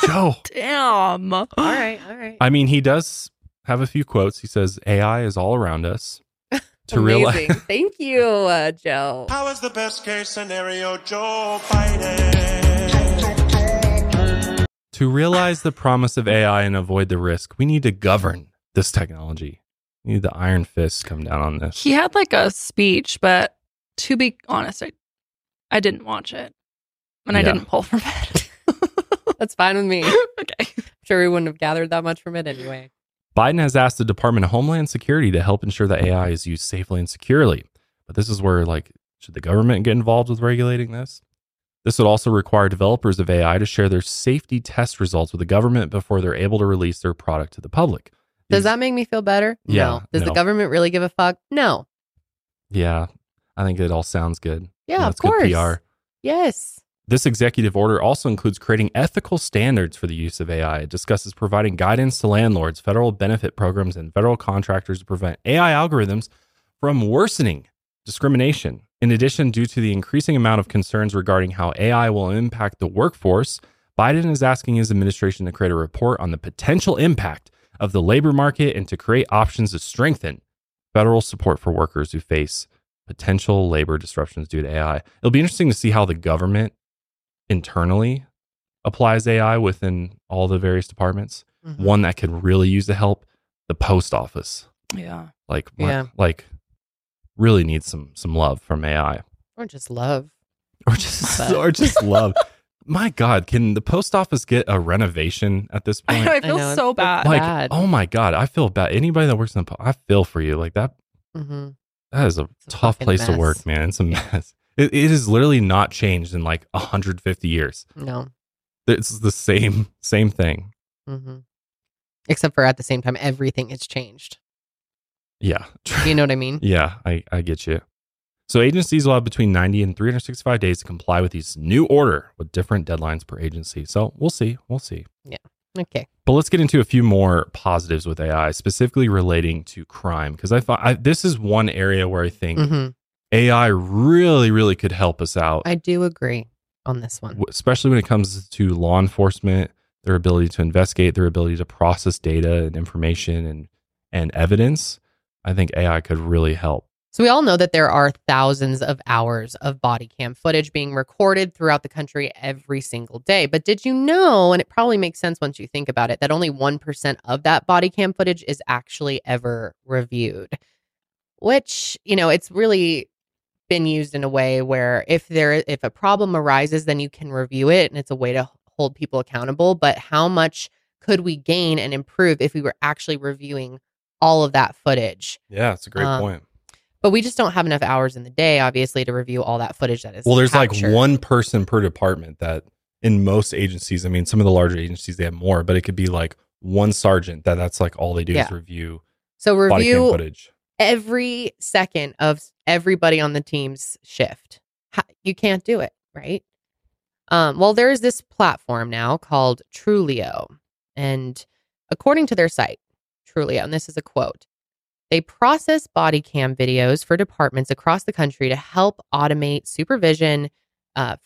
Joe. Damn. All right. I mean, he does have a few quotes. He says, AI is all around us. To realize. Thank you, Joe. How is the best case scenario, Joe Biden? To realize the promise of AI and avoid the risk, we need to govern this technology. We need the iron fist come down on this. He had like a speech, but to be honest, I didn't watch it. And I didn't pull from it. That's fine with me. Okay. I'm sure we wouldn't have gathered that much from it anyway. Biden has asked the Department of Homeland Security to help ensure that AI is used safely and securely. But this is where, like, should the government get involved with regulating this? This would also require developers of AI to share their safety test results with the government before they're able to release their product to the public. Does that make me feel better? Yeah. No. Does the government really give a fuck? No. Yeah. I think it all sounds good. Yeah, of course. Good PR. Yes. This executive order also includes creating ethical standards for the use of AI. It discusses providing guidance to landlords, federal benefit programs, and federal contractors to prevent AI algorithms from worsening discrimination. In addition, due to the increasing amount of concerns regarding how AI will impact the workforce, Biden is asking his administration to create a report on the potential impact of the labor market and to create options to strengthen federal support for workers who face potential labor disruptions due to AI. It'll be interesting to see how the government internally applies AI within all the various departments. Mm-hmm. One that could really use the help, the post office. Yeah. Like really needs some love from AI. Or just love. Or just love. My God, can the post office get a renovation at this point? I know, so bad. Like, bad. Oh my God, I feel bad. Anybody that works in the post, I feel for you. Like that, mm-hmm. That is a tough place to work, man. It's a mess. It has literally not changed in like 150 years. No. It's the same thing. Mm-hmm. Except for at the same time, everything has changed. Yeah. You know what I mean? Yeah, I get you. So agencies will have between 90 and 365 days to comply with these new order with different deadlines per agency. So we'll see. Yeah. Okay. But let's get into a few more positives with AI, specifically relating to crime. Because I thought this is one area where I think mm-hmm. AI really, really could help us out. I do agree on this one. Especially when it comes to law enforcement, their ability to investigate, their ability to process data and information and evidence. I think AI could really help. So we all know that there are thousands of hours of body cam footage being recorded throughout the country every single day. But did you know, and it probably makes sense once you think about it, that only 1% of that body cam footage is actually ever reviewed? Which, you know, it's really been used in a way where if a problem arises, then you can review it and it's a way to hold people accountable. But how much could we gain and improve if we were actually reviewing all of that footage? Yeah, it's a great point. But we just don't have enough hours in the day, obviously, to review all that footage that is captured. Like one person per department that in most agencies, I mean, some of the larger agencies, they have more, but it could be like one sergeant that's like all they do is review. So review body cam footage. Every second of everybody on the team's shift. You can't do it, right? Well, there is this platform now called Truleo. And according to their site, Truleo, and this is a quote, they process body cam videos for departments across the country to help automate supervision,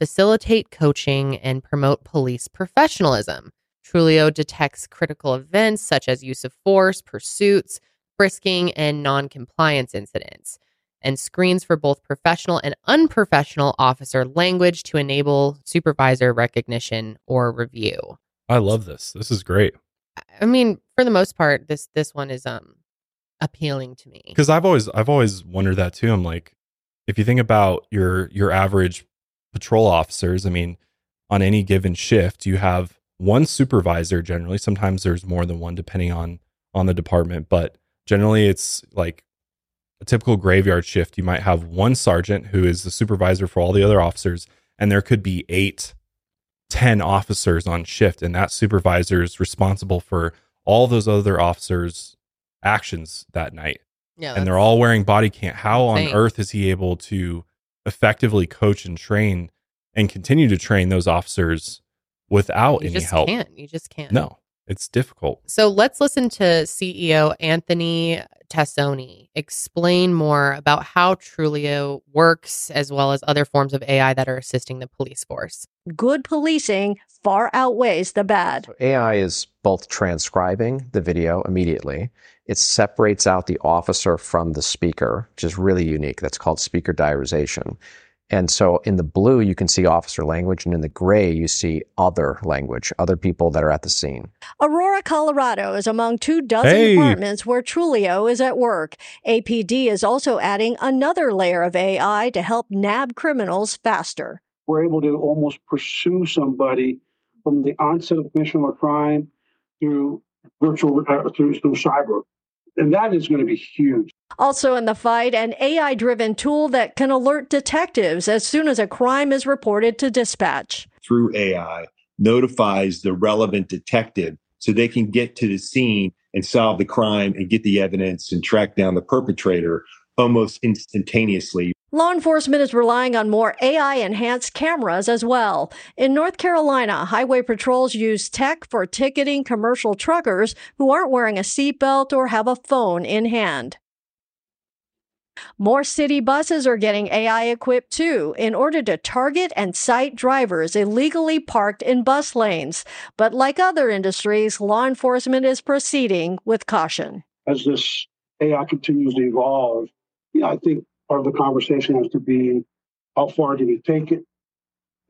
facilitate coaching, and promote police professionalism. Truleo detects critical events such as use of force, pursuits, frisking, and non-compliance incidents, and screens for both professional and unprofessional officer language to enable supervisor recognition or review. I love this. This is great. I mean, for the most part, this one is appealing to me, because I've always wondered that too. I'm like, if you think about your average patrol officers, I mean, on any given shift you have one supervisor generally. Sometimes there's more than one depending on the department, but generally it's like a typical graveyard shift. You might have one sergeant who is the supervisor for all the other officers, and there could be 8-10 officers on shift, and that supervisor is responsible for all those other officers' actions that night. Yeah, and they're all wearing body cam. How insane. On earth is he able to effectively coach and train and continue to train those officers without any help? You just can't. No, it's difficult. So let's listen to CEO Anthony Tassoni explain more about how Truleo works, as well as other forms of AI that are assisting the police force. Good policing far outweighs the bad. So AI is both transcribing the video immediately. It separates out the officer from the speaker, which is really unique. That's called speaker diarization. And so in the blue, you can see officer language, and in the gray, you see other language, other people that are at the scene. Aurora, Colorado is among 24 departments where Truleo is at work. APD is also adding another layer of AI to help nab criminals faster. We're able to almost pursue somebody from the onset of commission of a crime through virtual through cyber. And that is going to be huge. Also in the fight, an AI-driven tool that can alert detectives as soon as a crime is reported to dispatch. Through AI, notifies the relevant detective so they can get to the scene and solve the crime and get the evidence and track down the perpetrator almost instantaneously. Law enforcement is relying on more AI-enhanced cameras as well. In North Carolina, highway patrols use tech for ticketing commercial truckers who aren't wearing a seatbelt or have a phone in hand. More city buses are getting AI-equipped, too, in order to target and cite drivers illegally parked in bus lanes. But like other industries, law enforcement is proceeding with caution. As this AI continues to evolve, I think part of the conversation has to be how far do we take it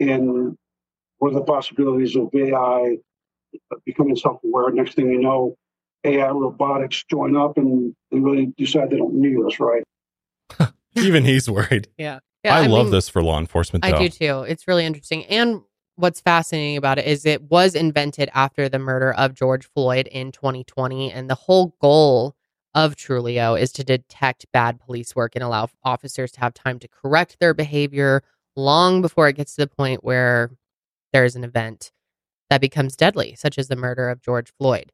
and what are the possibilities of AI becoming self-aware. Next thing you know, AI robotics join up and really decide they don't need us, right? Even he's worried. Yeah. I love this for law enforcement, though. I do, too. It's really interesting. And what's fascinating about it is it was invented after the murder of George Floyd in 2020. And the whole goal of Truleo is to detect bad police work and allow officers to have time to correct their behavior long before it gets to the point where there is an event that becomes deadly, such as the murder of George Floyd.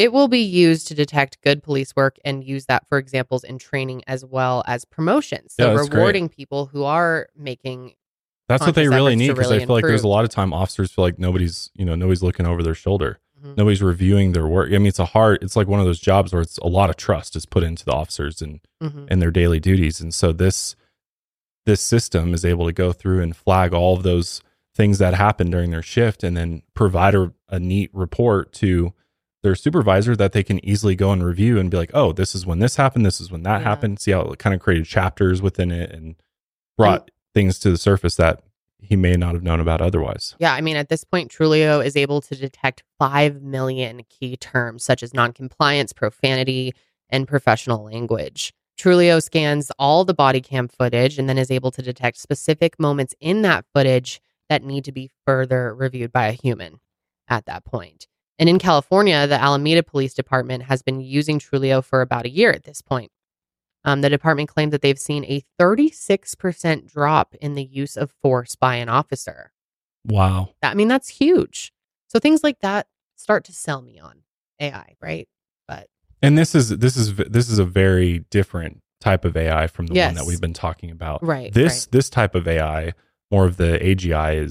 It will be used to detect good police work and use that for examples in training as well as promotions. So rewarding people who are making. That's what they really need, because I feel like there's a lot of time officers feel like nobody's looking over their shoulder. Mm-hmm. Nobody's reviewing their work. I mean, it's like one of those jobs where it's a lot of trust is put into the officers and their daily duties. And so this system is able to go through and flag all of those things that happen during their shift and then provide a neat report to their supervisor that they can easily go and review and be like, oh, this is when this happened. This is when that happened. See how it kind of created chapters within it and brought things to the surface that he may not have known about otherwise. Yeah. I mean, at this point, Truleo is able to detect 5 million key terms such as noncompliance, profanity, and professional language. Truleo scans all the body cam footage and then is able to detect specific moments in that footage that need to be further reviewed by a human at that point. And in California, the Alameda Police Department has been using Truleo for about a year at this point. The department claimed that they've seen a 36% drop in the use of force by an officer. Wow. That's huge. So things like that start to sell me on AI, right? And this is a very different type of AI from the one that we've been talking about. Right. This type of AI, more of the AGI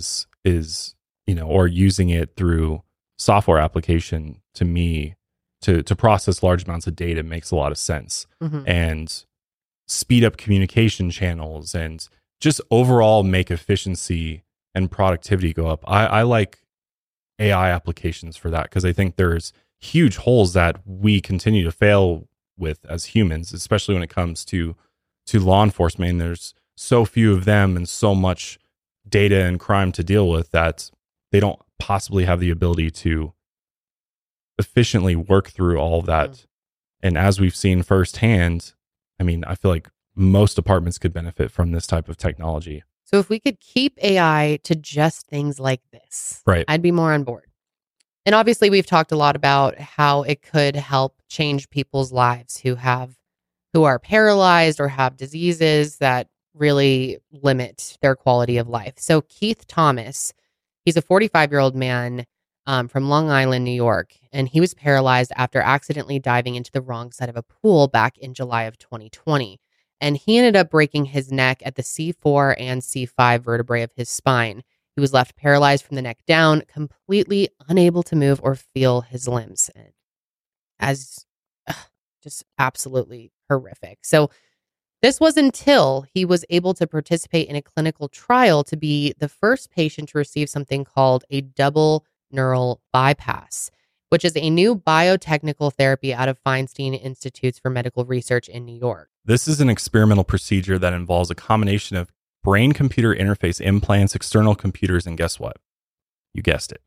is or using it through software application, to me, to process large amounts of data makes a lot of sense and speed up communication channels and just overall make efficiency and productivity go up. I like AI applications for that because I think there's huge holes that we continue to fail with as humans, especially when it comes to law enforcement. And there's so few of them and so much data and crime to deal with that they don't possibly have the ability to efficiently work through all of that. And as we've seen firsthand, I feel like most departments could benefit from this type of technology. So if we could keep AI to just things like this, right, I'd be more on board. And obviously we've talked a lot about how it could help change people's lives who are paralyzed or have diseases that really limit their quality of life. So Keith Thomas, he's a 45-year-old man from Long Island, New York, and he was paralyzed after accidentally diving into the wrong side of a pool back in July of 2020. And he ended up breaking his neck at the C4 and C5 vertebrae of his spine. He was left paralyzed from the neck down, completely unable to move or feel his limbs. Just absolutely horrific. So this was until he was able to participate in a clinical trial to be the first patient to receive something called a double neural bypass, which is a new biotechnical therapy out of Feinstein Institutes for Medical Research in New York. This is an experimental procedure that involves a combination of brain-computer interface implants, external computers, and guess what? You guessed it.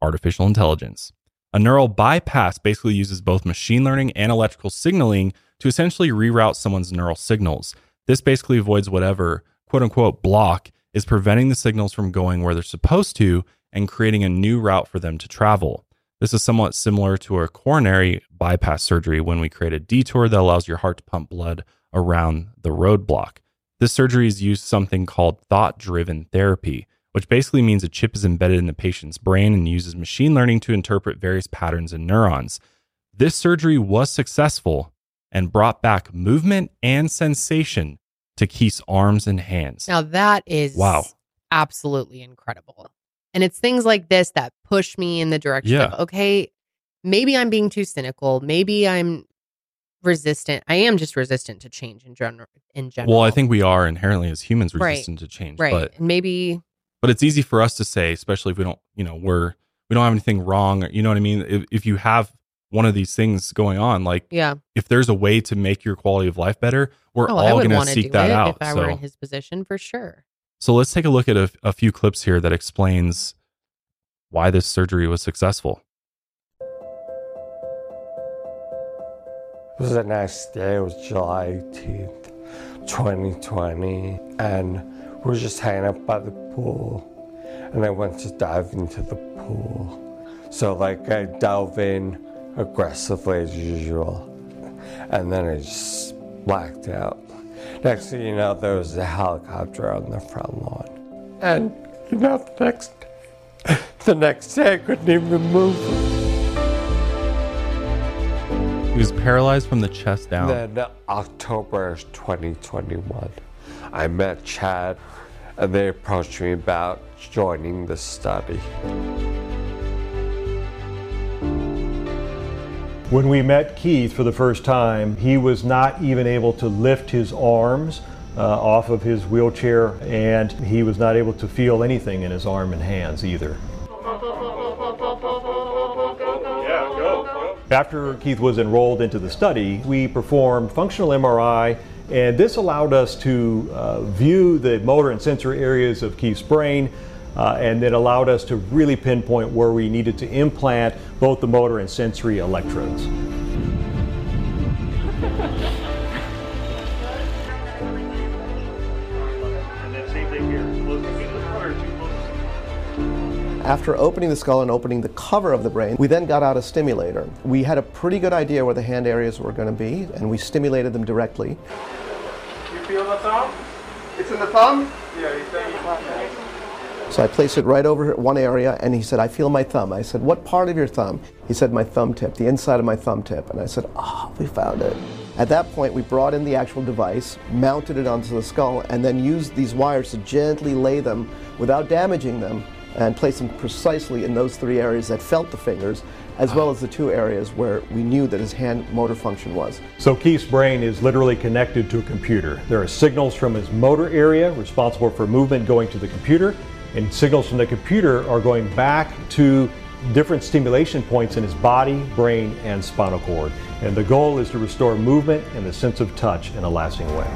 Artificial intelligence. A neural bypass basically uses both machine learning and electrical signaling to essentially reroute someone's neural signals. This basically avoids whatever, quote unquote, block is preventing the signals from going where they're supposed to and creating a new route for them to travel. This is somewhat similar to a coronary bypass surgery when we create a detour that allows your heart to pump blood around the roadblock. This surgery is used something called thought-driven therapy, which basically means a chip is embedded in the patient's brain and uses machine learning to interpret various patterns in neurons. This surgery was successful and brought back movement and sensation to Keith's arms and hands. Now that is absolutely incredible. And it's things like this that push me in the direction of, okay, maybe I'm being too cynical. Maybe I'm resistant. I am just resistant to change in general. Well, I think we are inherently as humans resistant to change. Right. But, and but it's easy for us to say, especially if we don't, you know, we don't have anything wrong. Or, you know what I mean? If you have one of these things going on, like if there's a way to make your quality of life better, we're all going to seek that out. If I were in his position, for sure. So let's take a look at a few clips here that explains why this surgery was successful. It was the next day. It was July 18th, 2020. And we were just hanging out by the pool. And I went to dive into the pool. So, like, I dove in aggressively as usual. And then I just blacked out. Next thing you know, there was a helicopter on the front lawn. And, you know, the next day I couldn't even move. He was paralyzed from the chest down. Then October 2021, I met Chad, and they approached me about joining the study. When we met Keith for the first time, he was not even able to lift his arms off of his wheelchair, and he was not able to feel anything in his arm and hands either. After Keith was enrolled into the study, we performed functional MRI, and this allowed us to view the motor and sensory areas of Keith's brain. And it allowed us to really pinpoint where we needed to implant both the motor and sensory electrodes. After opening the skull and opening the cover of the brain, we then got out a stimulator. We had a pretty good idea where the hand areas were going to be, and we stimulated them directly. You feel the thumb? It's in the thumb? Yeah, you feel the thumb. So I placed it right over one area, and he said, I feel my thumb. I said, what part of your thumb? He said, my thumb tip, the inside of my thumb tip. And I said, we found it. At that point, we brought in the actual device, mounted it onto the skull, and then used these wires to gently lay them without damaging them and place them precisely in those three areas that felt the fingers, as well as the two areas where we knew that his hand motor function was. So Keith's brain is literally connected to a computer. There are signals from his motor area, responsible for movement, going to the computer, and signals from the computer are going back to different stimulation points in his body, brain, and spinal cord. And the goal is to restore movement and the sense of touch in a lasting way.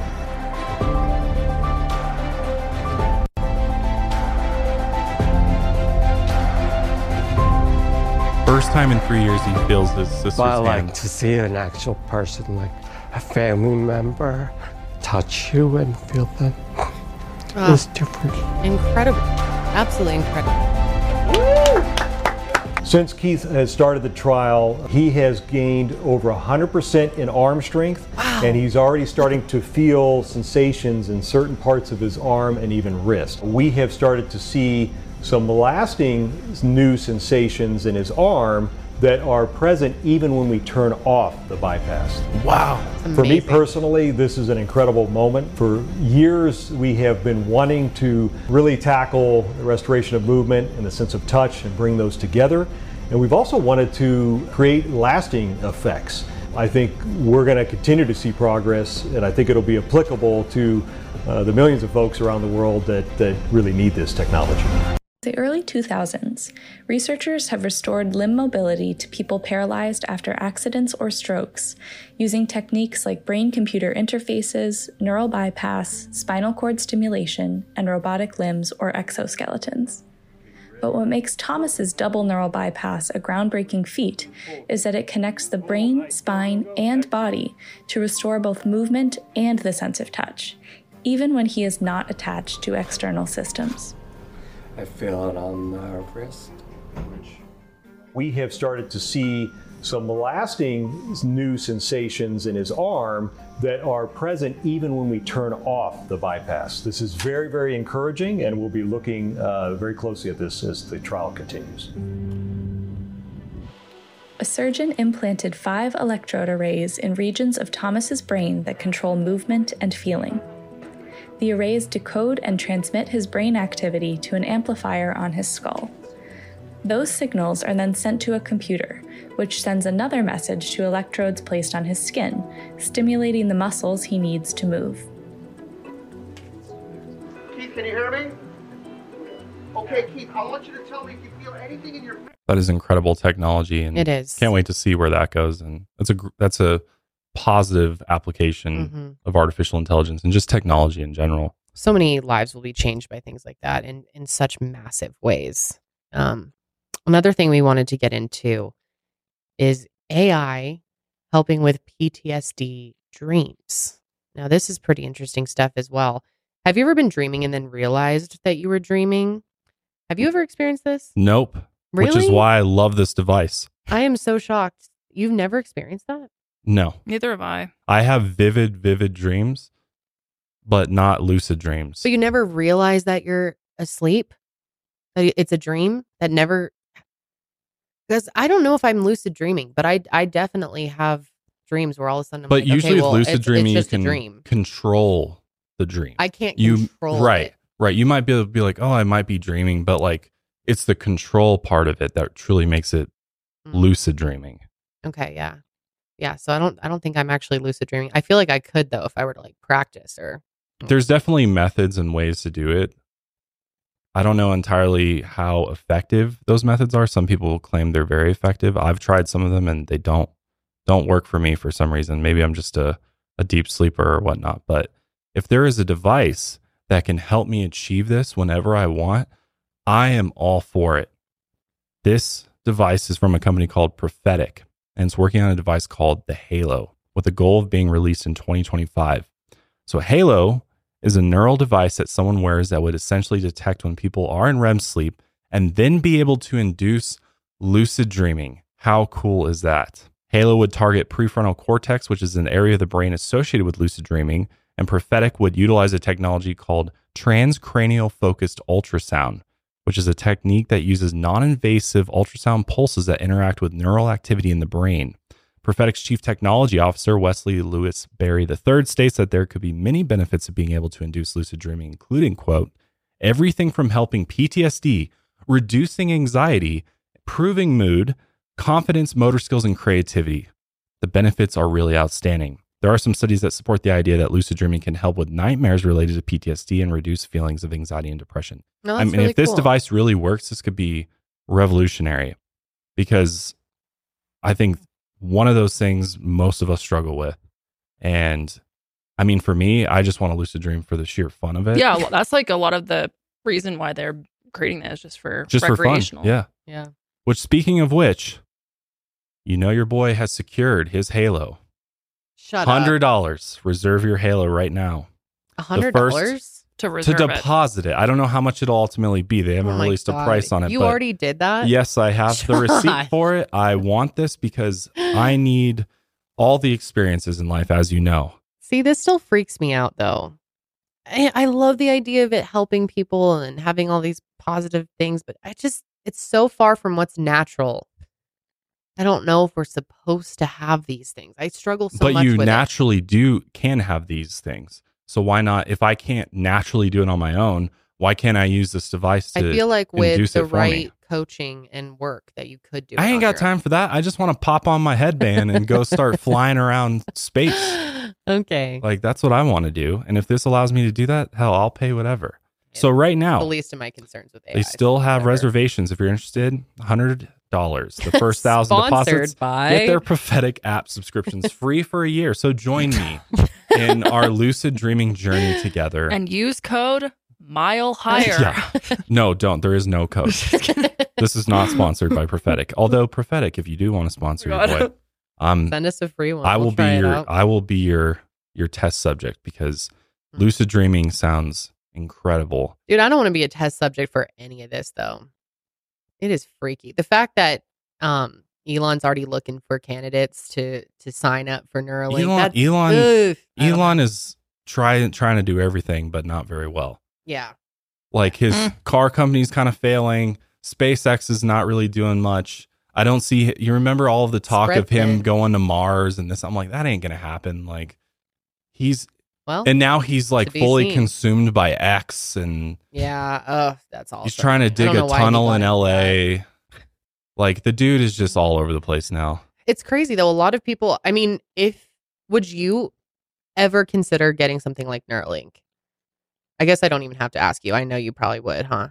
First time in 3 years he feels his sister's hand. I like to see an actual person, like a family member, touch you and feel them. It's different. Incredible. Absolutely incredible. Woo! Since Keith has started the trial, he has gained over 100% in arm strength, and he's already starting to feel sensations in certain parts of his arm and even wrist. We have started to see some lasting new sensations in his arm that are present even when we turn off the bypass. Wow. For me personally, this is an incredible moment. For years, we have been wanting to really tackle the restoration of movement and the sense of touch and bring those together. And we've also wanted to create lasting effects. I think we're gonna continue to see progress, and I think it'll be applicable to the millions of folks around the world that really need this technology. The early 2000s, researchers have restored limb mobility to people paralyzed after accidents or strokes, using techniques like brain-computer interfaces, neural bypass, spinal cord stimulation, and robotic limbs or exoskeletons. But what makes Thomas's double neural bypass a groundbreaking feat is that it connects the brain, spine, and body to restore both movement and the sense of touch, even when he is not attached to external systems. I feel it on my wrist. We have started to see some lasting new sensations in his arm that are present even when we turn off the bypass. This is very, very encouraging, and we'll be looking very closely at this as the trial continues. A surgeon implanted 5 electrode arrays in regions of Thomas's brain that control movement and feeling. The arrays decode and transmit his brain activity to an amplifier on his skull. Those signals are then sent to a computer, which sends another message to electrodes placed on his skin, stimulating the muscles he needs to move. Keith, can you hear me? Okay, Keith, I want you to tell me if you feel anything in your... That is incredible technology, and it is. Can't wait to see where that goes. And that's a positive application of artificial intelligence and just technology in general. So many lives will be changed by things like that in such massive ways. Another thing we wanted to get into is AI helping with PTSD dreams. Now, this is pretty interesting stuff as well. Have you ever been dreaming and then realized that you were dreaming? Have you ever experienced this? Nope. Really? Which is why I love this device. I am so shocked. You've never experienced that? No. Neither have I. I have vivid, vivid dreams, but not lucid dreams. But you never realize that you're asleep? That it's a dream? That never... Because I don't know if I'm lucid dreaming, but I definitely have dreams where all of a sudden I'm like, usually okay, well, with lucid dreaming, it's just you can control the dream. I can't control it. Right. You might be able to be like, oh, I might be dreaming, but like, it's the control part of it that truly makes it lucid dreaming. Okay, yeah. Yeah, so I don't think I'm actually lucid dreaming. I feel like I could though if I were to like practice or there's definitely methods and ways to do it. I don't know entirely how effective those methods are. Some people claim they're very effective. I've tried some of them and they don't work for me for some reason. Maybe I'm just a deep sleeper or whatnot. But if there is a device that can help me achieve this whenever I want, I am all for it. This device is from a company called Prophetic, and it's working on a device called the Halo, with the goal of being released in 2025. So Halo is a neural device that someone wears that would essentially detect when people are in REM sleep and then be able to induce lucid dreaming. How cool is that? Halo would target prefrontal cortex, which is an area of the brain associated with lucid dreaming, and Prophetic would utilize a technology called transcranial focused ultrasound, which is a technique that uses non-invasive ultrasound pulses that interact with neural activity in the brain. Prophetic's chief technology officer, Wesley Lewis Berry III, states that there could be many benefits of being able to induce lucid dreaming, including, quote, everything from helping PTSD, reducing anxiety, improving mood, confidence, motor skills, and creativity. The benefits are really outstanding. There are some studies that support the idea that lucid dreaming can help with nightmares related to PTSD and reduce feelings of anxiety and depression. No, I mean, really if this device really works, this could be revolutionary, because I think one of those things most of us struggle with. And I mean, for me, I just want to lucid dream for the sheer fun of it. Yeah, well, that's like a lot of the reason why they're creating that is just recreational. For fun. Yeah. Which, speaking of which, you know, your boy has secured his Halo. $100. Reserve your Halo right now. $100 to reserve to deposit it. I don't know how much it'll ultimately be. They haven't released a price on it. You already did that? Yes, I have the receipt for it. I want this because I need all the experiences in life, as you know. See, this still freaks me out, though. I love the idea of it helping people and having all these positive things, but it's so far from what's natural. I don't know if we're supposed to have these things. I struggle so much with it. But you naturally can have these things. So why not? If I can't naturally do it on my own, why can't I use this device to induce it for me? I feel like with the right coaching and work that you could do it. I ain't got time for that. I just want to pop on my headband and go start flying around space. Okay. Like, that's what I want to do. And if this allows me to do that, hell, I'll pay whatever. Yeah. So right now, the least of my concerns with AI. They still have reservations. If you're interested, $100. The first 1,000 deposits get their Prophetic app subscriptions free for a year. So join me in our lucid dreaming journey together. And use code Mile Higher. Yeah. No, don't. There is no code. This is not sponsored by Prophetic. Although Prophetic, if you do want to sponsor your boy, send us a free one. I will be your test subject, because lucid dreaming sounds incredible. Dude, I don't want to be a test subject for any of this, though. It is freaky. The fact that Elon's already looking for candidates to sign up for Neuralink. Elon is trying to do everything, but not very well. Yeah. Like his car company's kind of failing. SpaceX is not really doing much. I don't see. You remember all of the talk of him going to Mars and this? I'm like, that ain't gonna happen. Like he's like fully consumed by X and that's all. He's trying to dig a tunnel in LA. Like the dude is just all over the place now. It's crazy though. A lot of people. I mean, would you ever consider getting something like Neuralink? I guess I don't even have to ask you. I know you probably would, huh?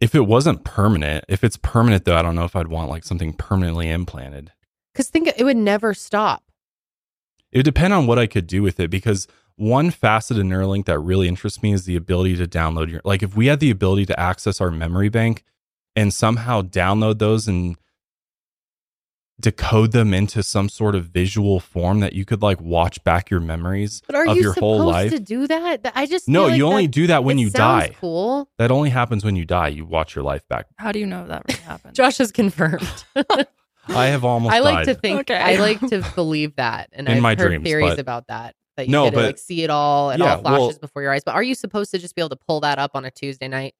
If it wasn't permanent, if it's permanent though, I don't know if I'd want like something permanently implanted. Because it would never stop. It would depend on what I could do with it, because one facet of Neuralink that really interests me is the ability to download like if we had the ability to access our memory bank and somehow download those and decode them into some sort of visual form that you could like watch back your memories of your whole life. But are you supposed to do that? I just no. Like you only do that when you die. Cool. That only happens when you die. You watch your life back. How do you know that really happened? Josh has confirmed. I have almost. I like died. To think. Okay. I like to believe that, and in I've my heard dreams, theories about that. That you get to like see it all. It all flashes before your eyes. But are you supposed to just be able to pull that up on a Tuesday night?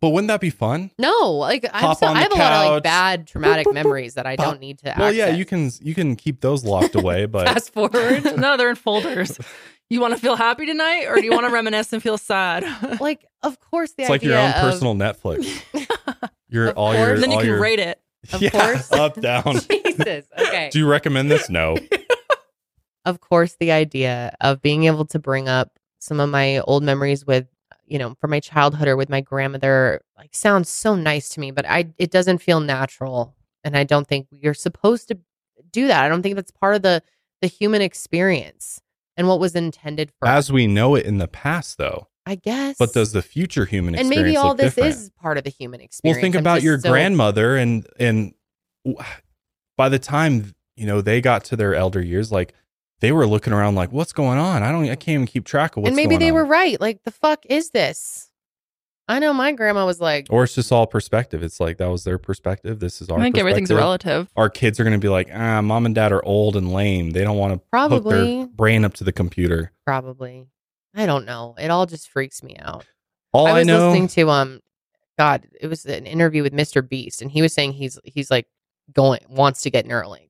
But wouldn't that be fun? No, like I have a lot of like bad traumatic memories that I don't need to access. Well, yeah, you can keep those locked away, but fast forward. No, they're in folders. You want to feel happy tonight, or do you want to reminisce and feel sad? Like, of course, it's like your own personal Netflix. You're all your. And then you can rate it. Of course, up down. Jesus. Okay. Do you recommend this? No. Of course, the idea of being able to bring up some of my old memories from my childhood or with my grandmother, like sounds so nice to me, but it doesn't feel natural. And I don't think you're supposed to do that. I don't think that's part of the human experience and what was intended for as we know it in the past, though, I guess. But does the future human experience look different? And maybe all this is part of the human experience. Well, think about your grandmother and by the time, they got to their elder years, like, they were looking around like, what's going on? I can't even keep track of what's going on. And maybe they were right. Like, the fuck is this? I know my grandma was like... Or it's just all perspective. It's like, that was their perspective. This is our perspective. I think everything's relative. Our kids are going to be like, mom and dad are old and lame. They don't want to hook their brain up to the computer. Probably. I don't know. It all just freaks me out. I was listening to, it was an interview with Mr. Beast, and he was saying he's like, wants to get Neuralink.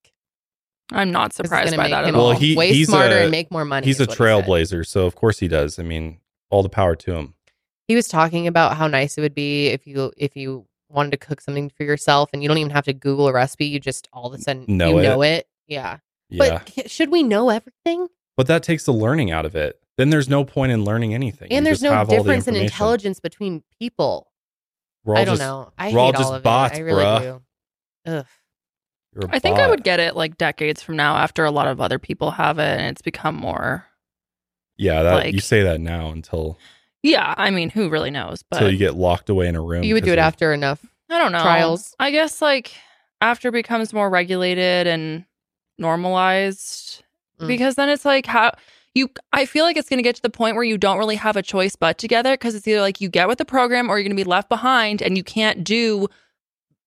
I'm not surprised by that at all. Well, he's smarter and make more money. He's a trailblazer, so of course he does. I mean, all the power to him. He was talking about how nice it would be if you wanted to cook something for yourself and you don't even have to Google a recipe. You just all of a sudden know it. Yeah. But should we know everything? But that takes the learning out of it. Then there's no point in learning anything. And there's no difference in intelligence between people. I don't know. I hate all of it. I really do. Ugh. I think I would get it like decades from now after a lot of other people have it and it's become more. Yeah, that, like, you say that now until. Yeah, I mean, who really knows? But until you get locked away in a room. You would do it after enough. I don't know. Trials. I guess like after it becomes more regulated and normalized, because then it's like how you. I feel like it's going to get to the point where you don't really have a choice but to get it, because it's either like you get with the program or you're going to be left behind and you can't do.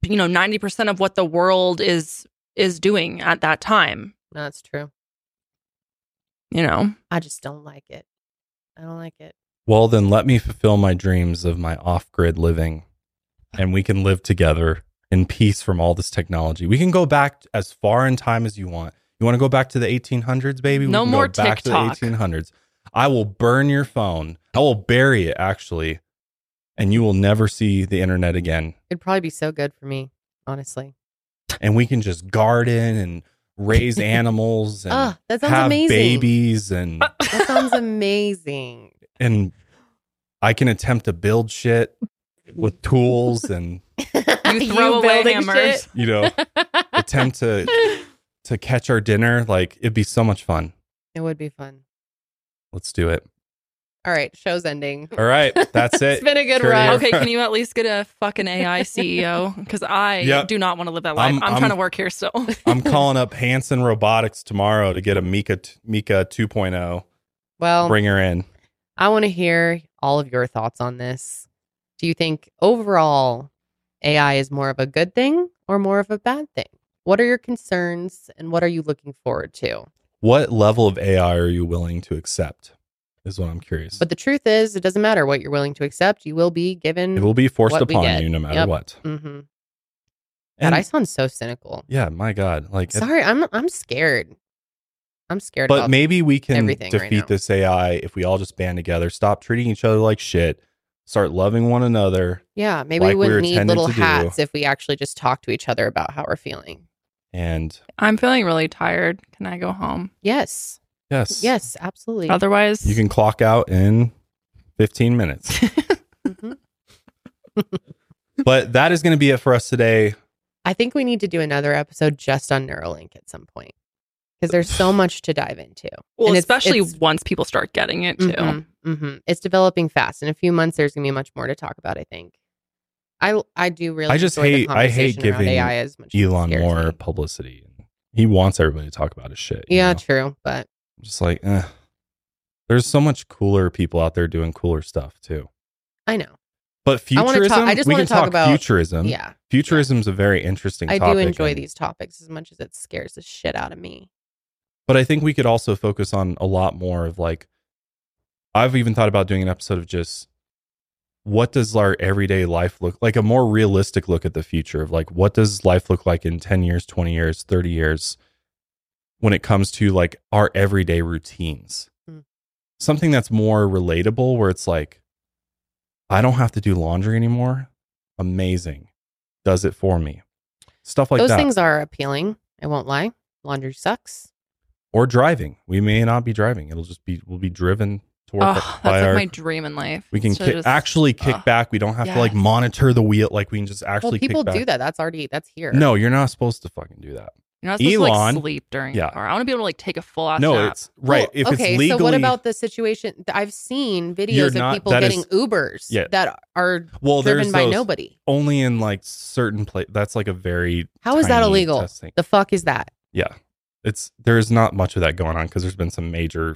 90% of what the world is doing at that time. No, that's true. I just don't like it. I don't like it. Well, then let me fulfill my dreams of my off-grid living, and we can live together in peace from all this technology. We can go back as far in time as you want. You want to go back to the 1800s, baby? No more TikTok. Go back to the 1800s. I will burn your phone. I will bury it, actually. And you will never see the internet again. It'd probably be so good for me, honestly. And we can just garden and raise animals and that sounds have amazing. Babies. And that sounds amazing. And I can attempt to build shit with tools and you throw away hammers. Attempt to catch our dinner. Like, it'd be so much fun. It would be fun. Let's do it. All right, show's ending. All right, that's it. It's been a good ride. Okay, can you at least get a fucking AI CEO? Because I do not want to live that life. I'm trying to work here still. I'm calling up Hanson Robotics tomorrow to get a Mika 2.0. Well, bring her in. I want to hear all of your thoughts on this. Do you think overall AI is more of a good thing or more of a bad thing? What are your concerns and what are you looking forward to? What level of AI are you willing to accept is what I'm curious. But the truth is, it doesn't matter what you're willing to accept. You will be given. It will be forced upon you no matter what. Mm-hmm. And God, I sound so cynical. Yeah, my God. Like, sorry, I'm scared. I'm scared. But maybe we can defeat this AI if we all just band together, stop treating each other like shit, start loving one another. Yeah, maybe we wouldn't need little hats if we actually just talk to each other about how we're feeling. And I'm feeling really tired. Can I go home? Yes. Yes. Yes, absolutely. Otherwise, you can clock out in 15 minutes. But that is going to be it for us today. I think we need to do another episode just on Neuralink at some point, because there's so much to dive into. Well, and especially once people start getting it, too. Mm-hmm, mm-hmm. It's developing fast. In a few months, there's going to be much more to talk about, I think. I do really. I just hate. I hate giving AI as much Elon more publicity. He wants everybody to talk about his shit. Yeah, true. But I'm just like, there's so much cooler people out there doing cooler stuff too. I know. But futurism. I just want to talk about futurism. Yeah, futurism is a very interesting topic. I do enjoy these topics as much as it scares the shit out of me. But I think we could also focus on a lot more of, like, I've even thought about doing an episode of just, what does our everyday life look like? A more realistic look at the future of, like, what does life look like in 10 years, 20 years, 30 years when it comes to, like, our everyday routines? Mm. Something that's more relatable, where it's like, I don't have to do laundry anymore. Amazing. Does it for me. Stuff like that. Those things are appealing. I won't lie. Laundry sucks. Or driving. We may not be driving. It'll just be, we'll be driven. That's like my dream in life. We can kick back. We don't have to, like, monitor the wheel. Like, we can just actually people kick back. Do that. That's here. No, you're not supposed to fucking do that. You're not supposed to, like, sleep during the car. I want to be able to, like, take a full ass nap. It's right. Well, if it's legally, so what about the situation? I've seen videos of people getting Ubers that are driven by nobody. Only in, like, certain place. That's like a very How is that illegal? Testing. The fuck is that? Yeah. There's not much of that going on, because there's been some major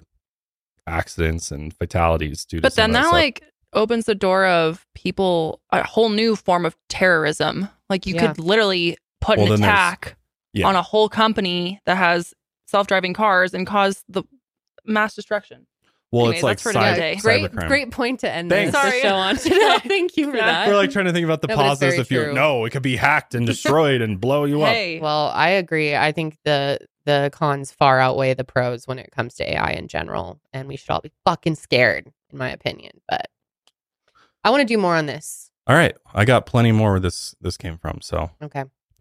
accidents and fatalities due to but then that like opens the door of people a whole new form of terrorism. Like, you could literally put an attack on a whole company that has self-driving cars and cause the mass destruction. Anyways, it's like great point to end this show on today. Thank you for that. We're, like, trying to think about the positives. If you it could be hacked and destroyed and blow you up. Well, I agree. I think the cons far outweigh the pros when it comes to AI in general, and we should all be fucking scared, in my opinion. But I want to do more on this. All right, I got plenty more where this came from. So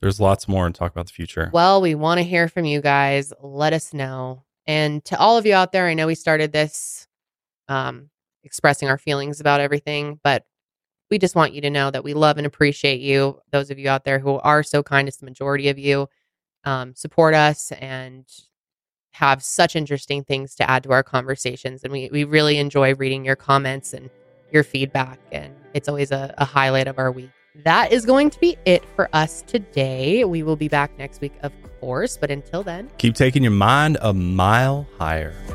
there's lots more to talk about the future. Well, we want to hear from you guys. Let us know. And to all of you out there, I know we started this expressing our feelings about everything, but we just want you to know that we love and appreciate you. Those of you out there who are so kind, it's the majority of you, support us and have such interesting things to add to our conversations. And we really enjoy reading your comments and your feedback. And it's always a highlight of our week. That is going to be it for us today. We will be back next week, of course. But until then, keep taking your mind a mile higher.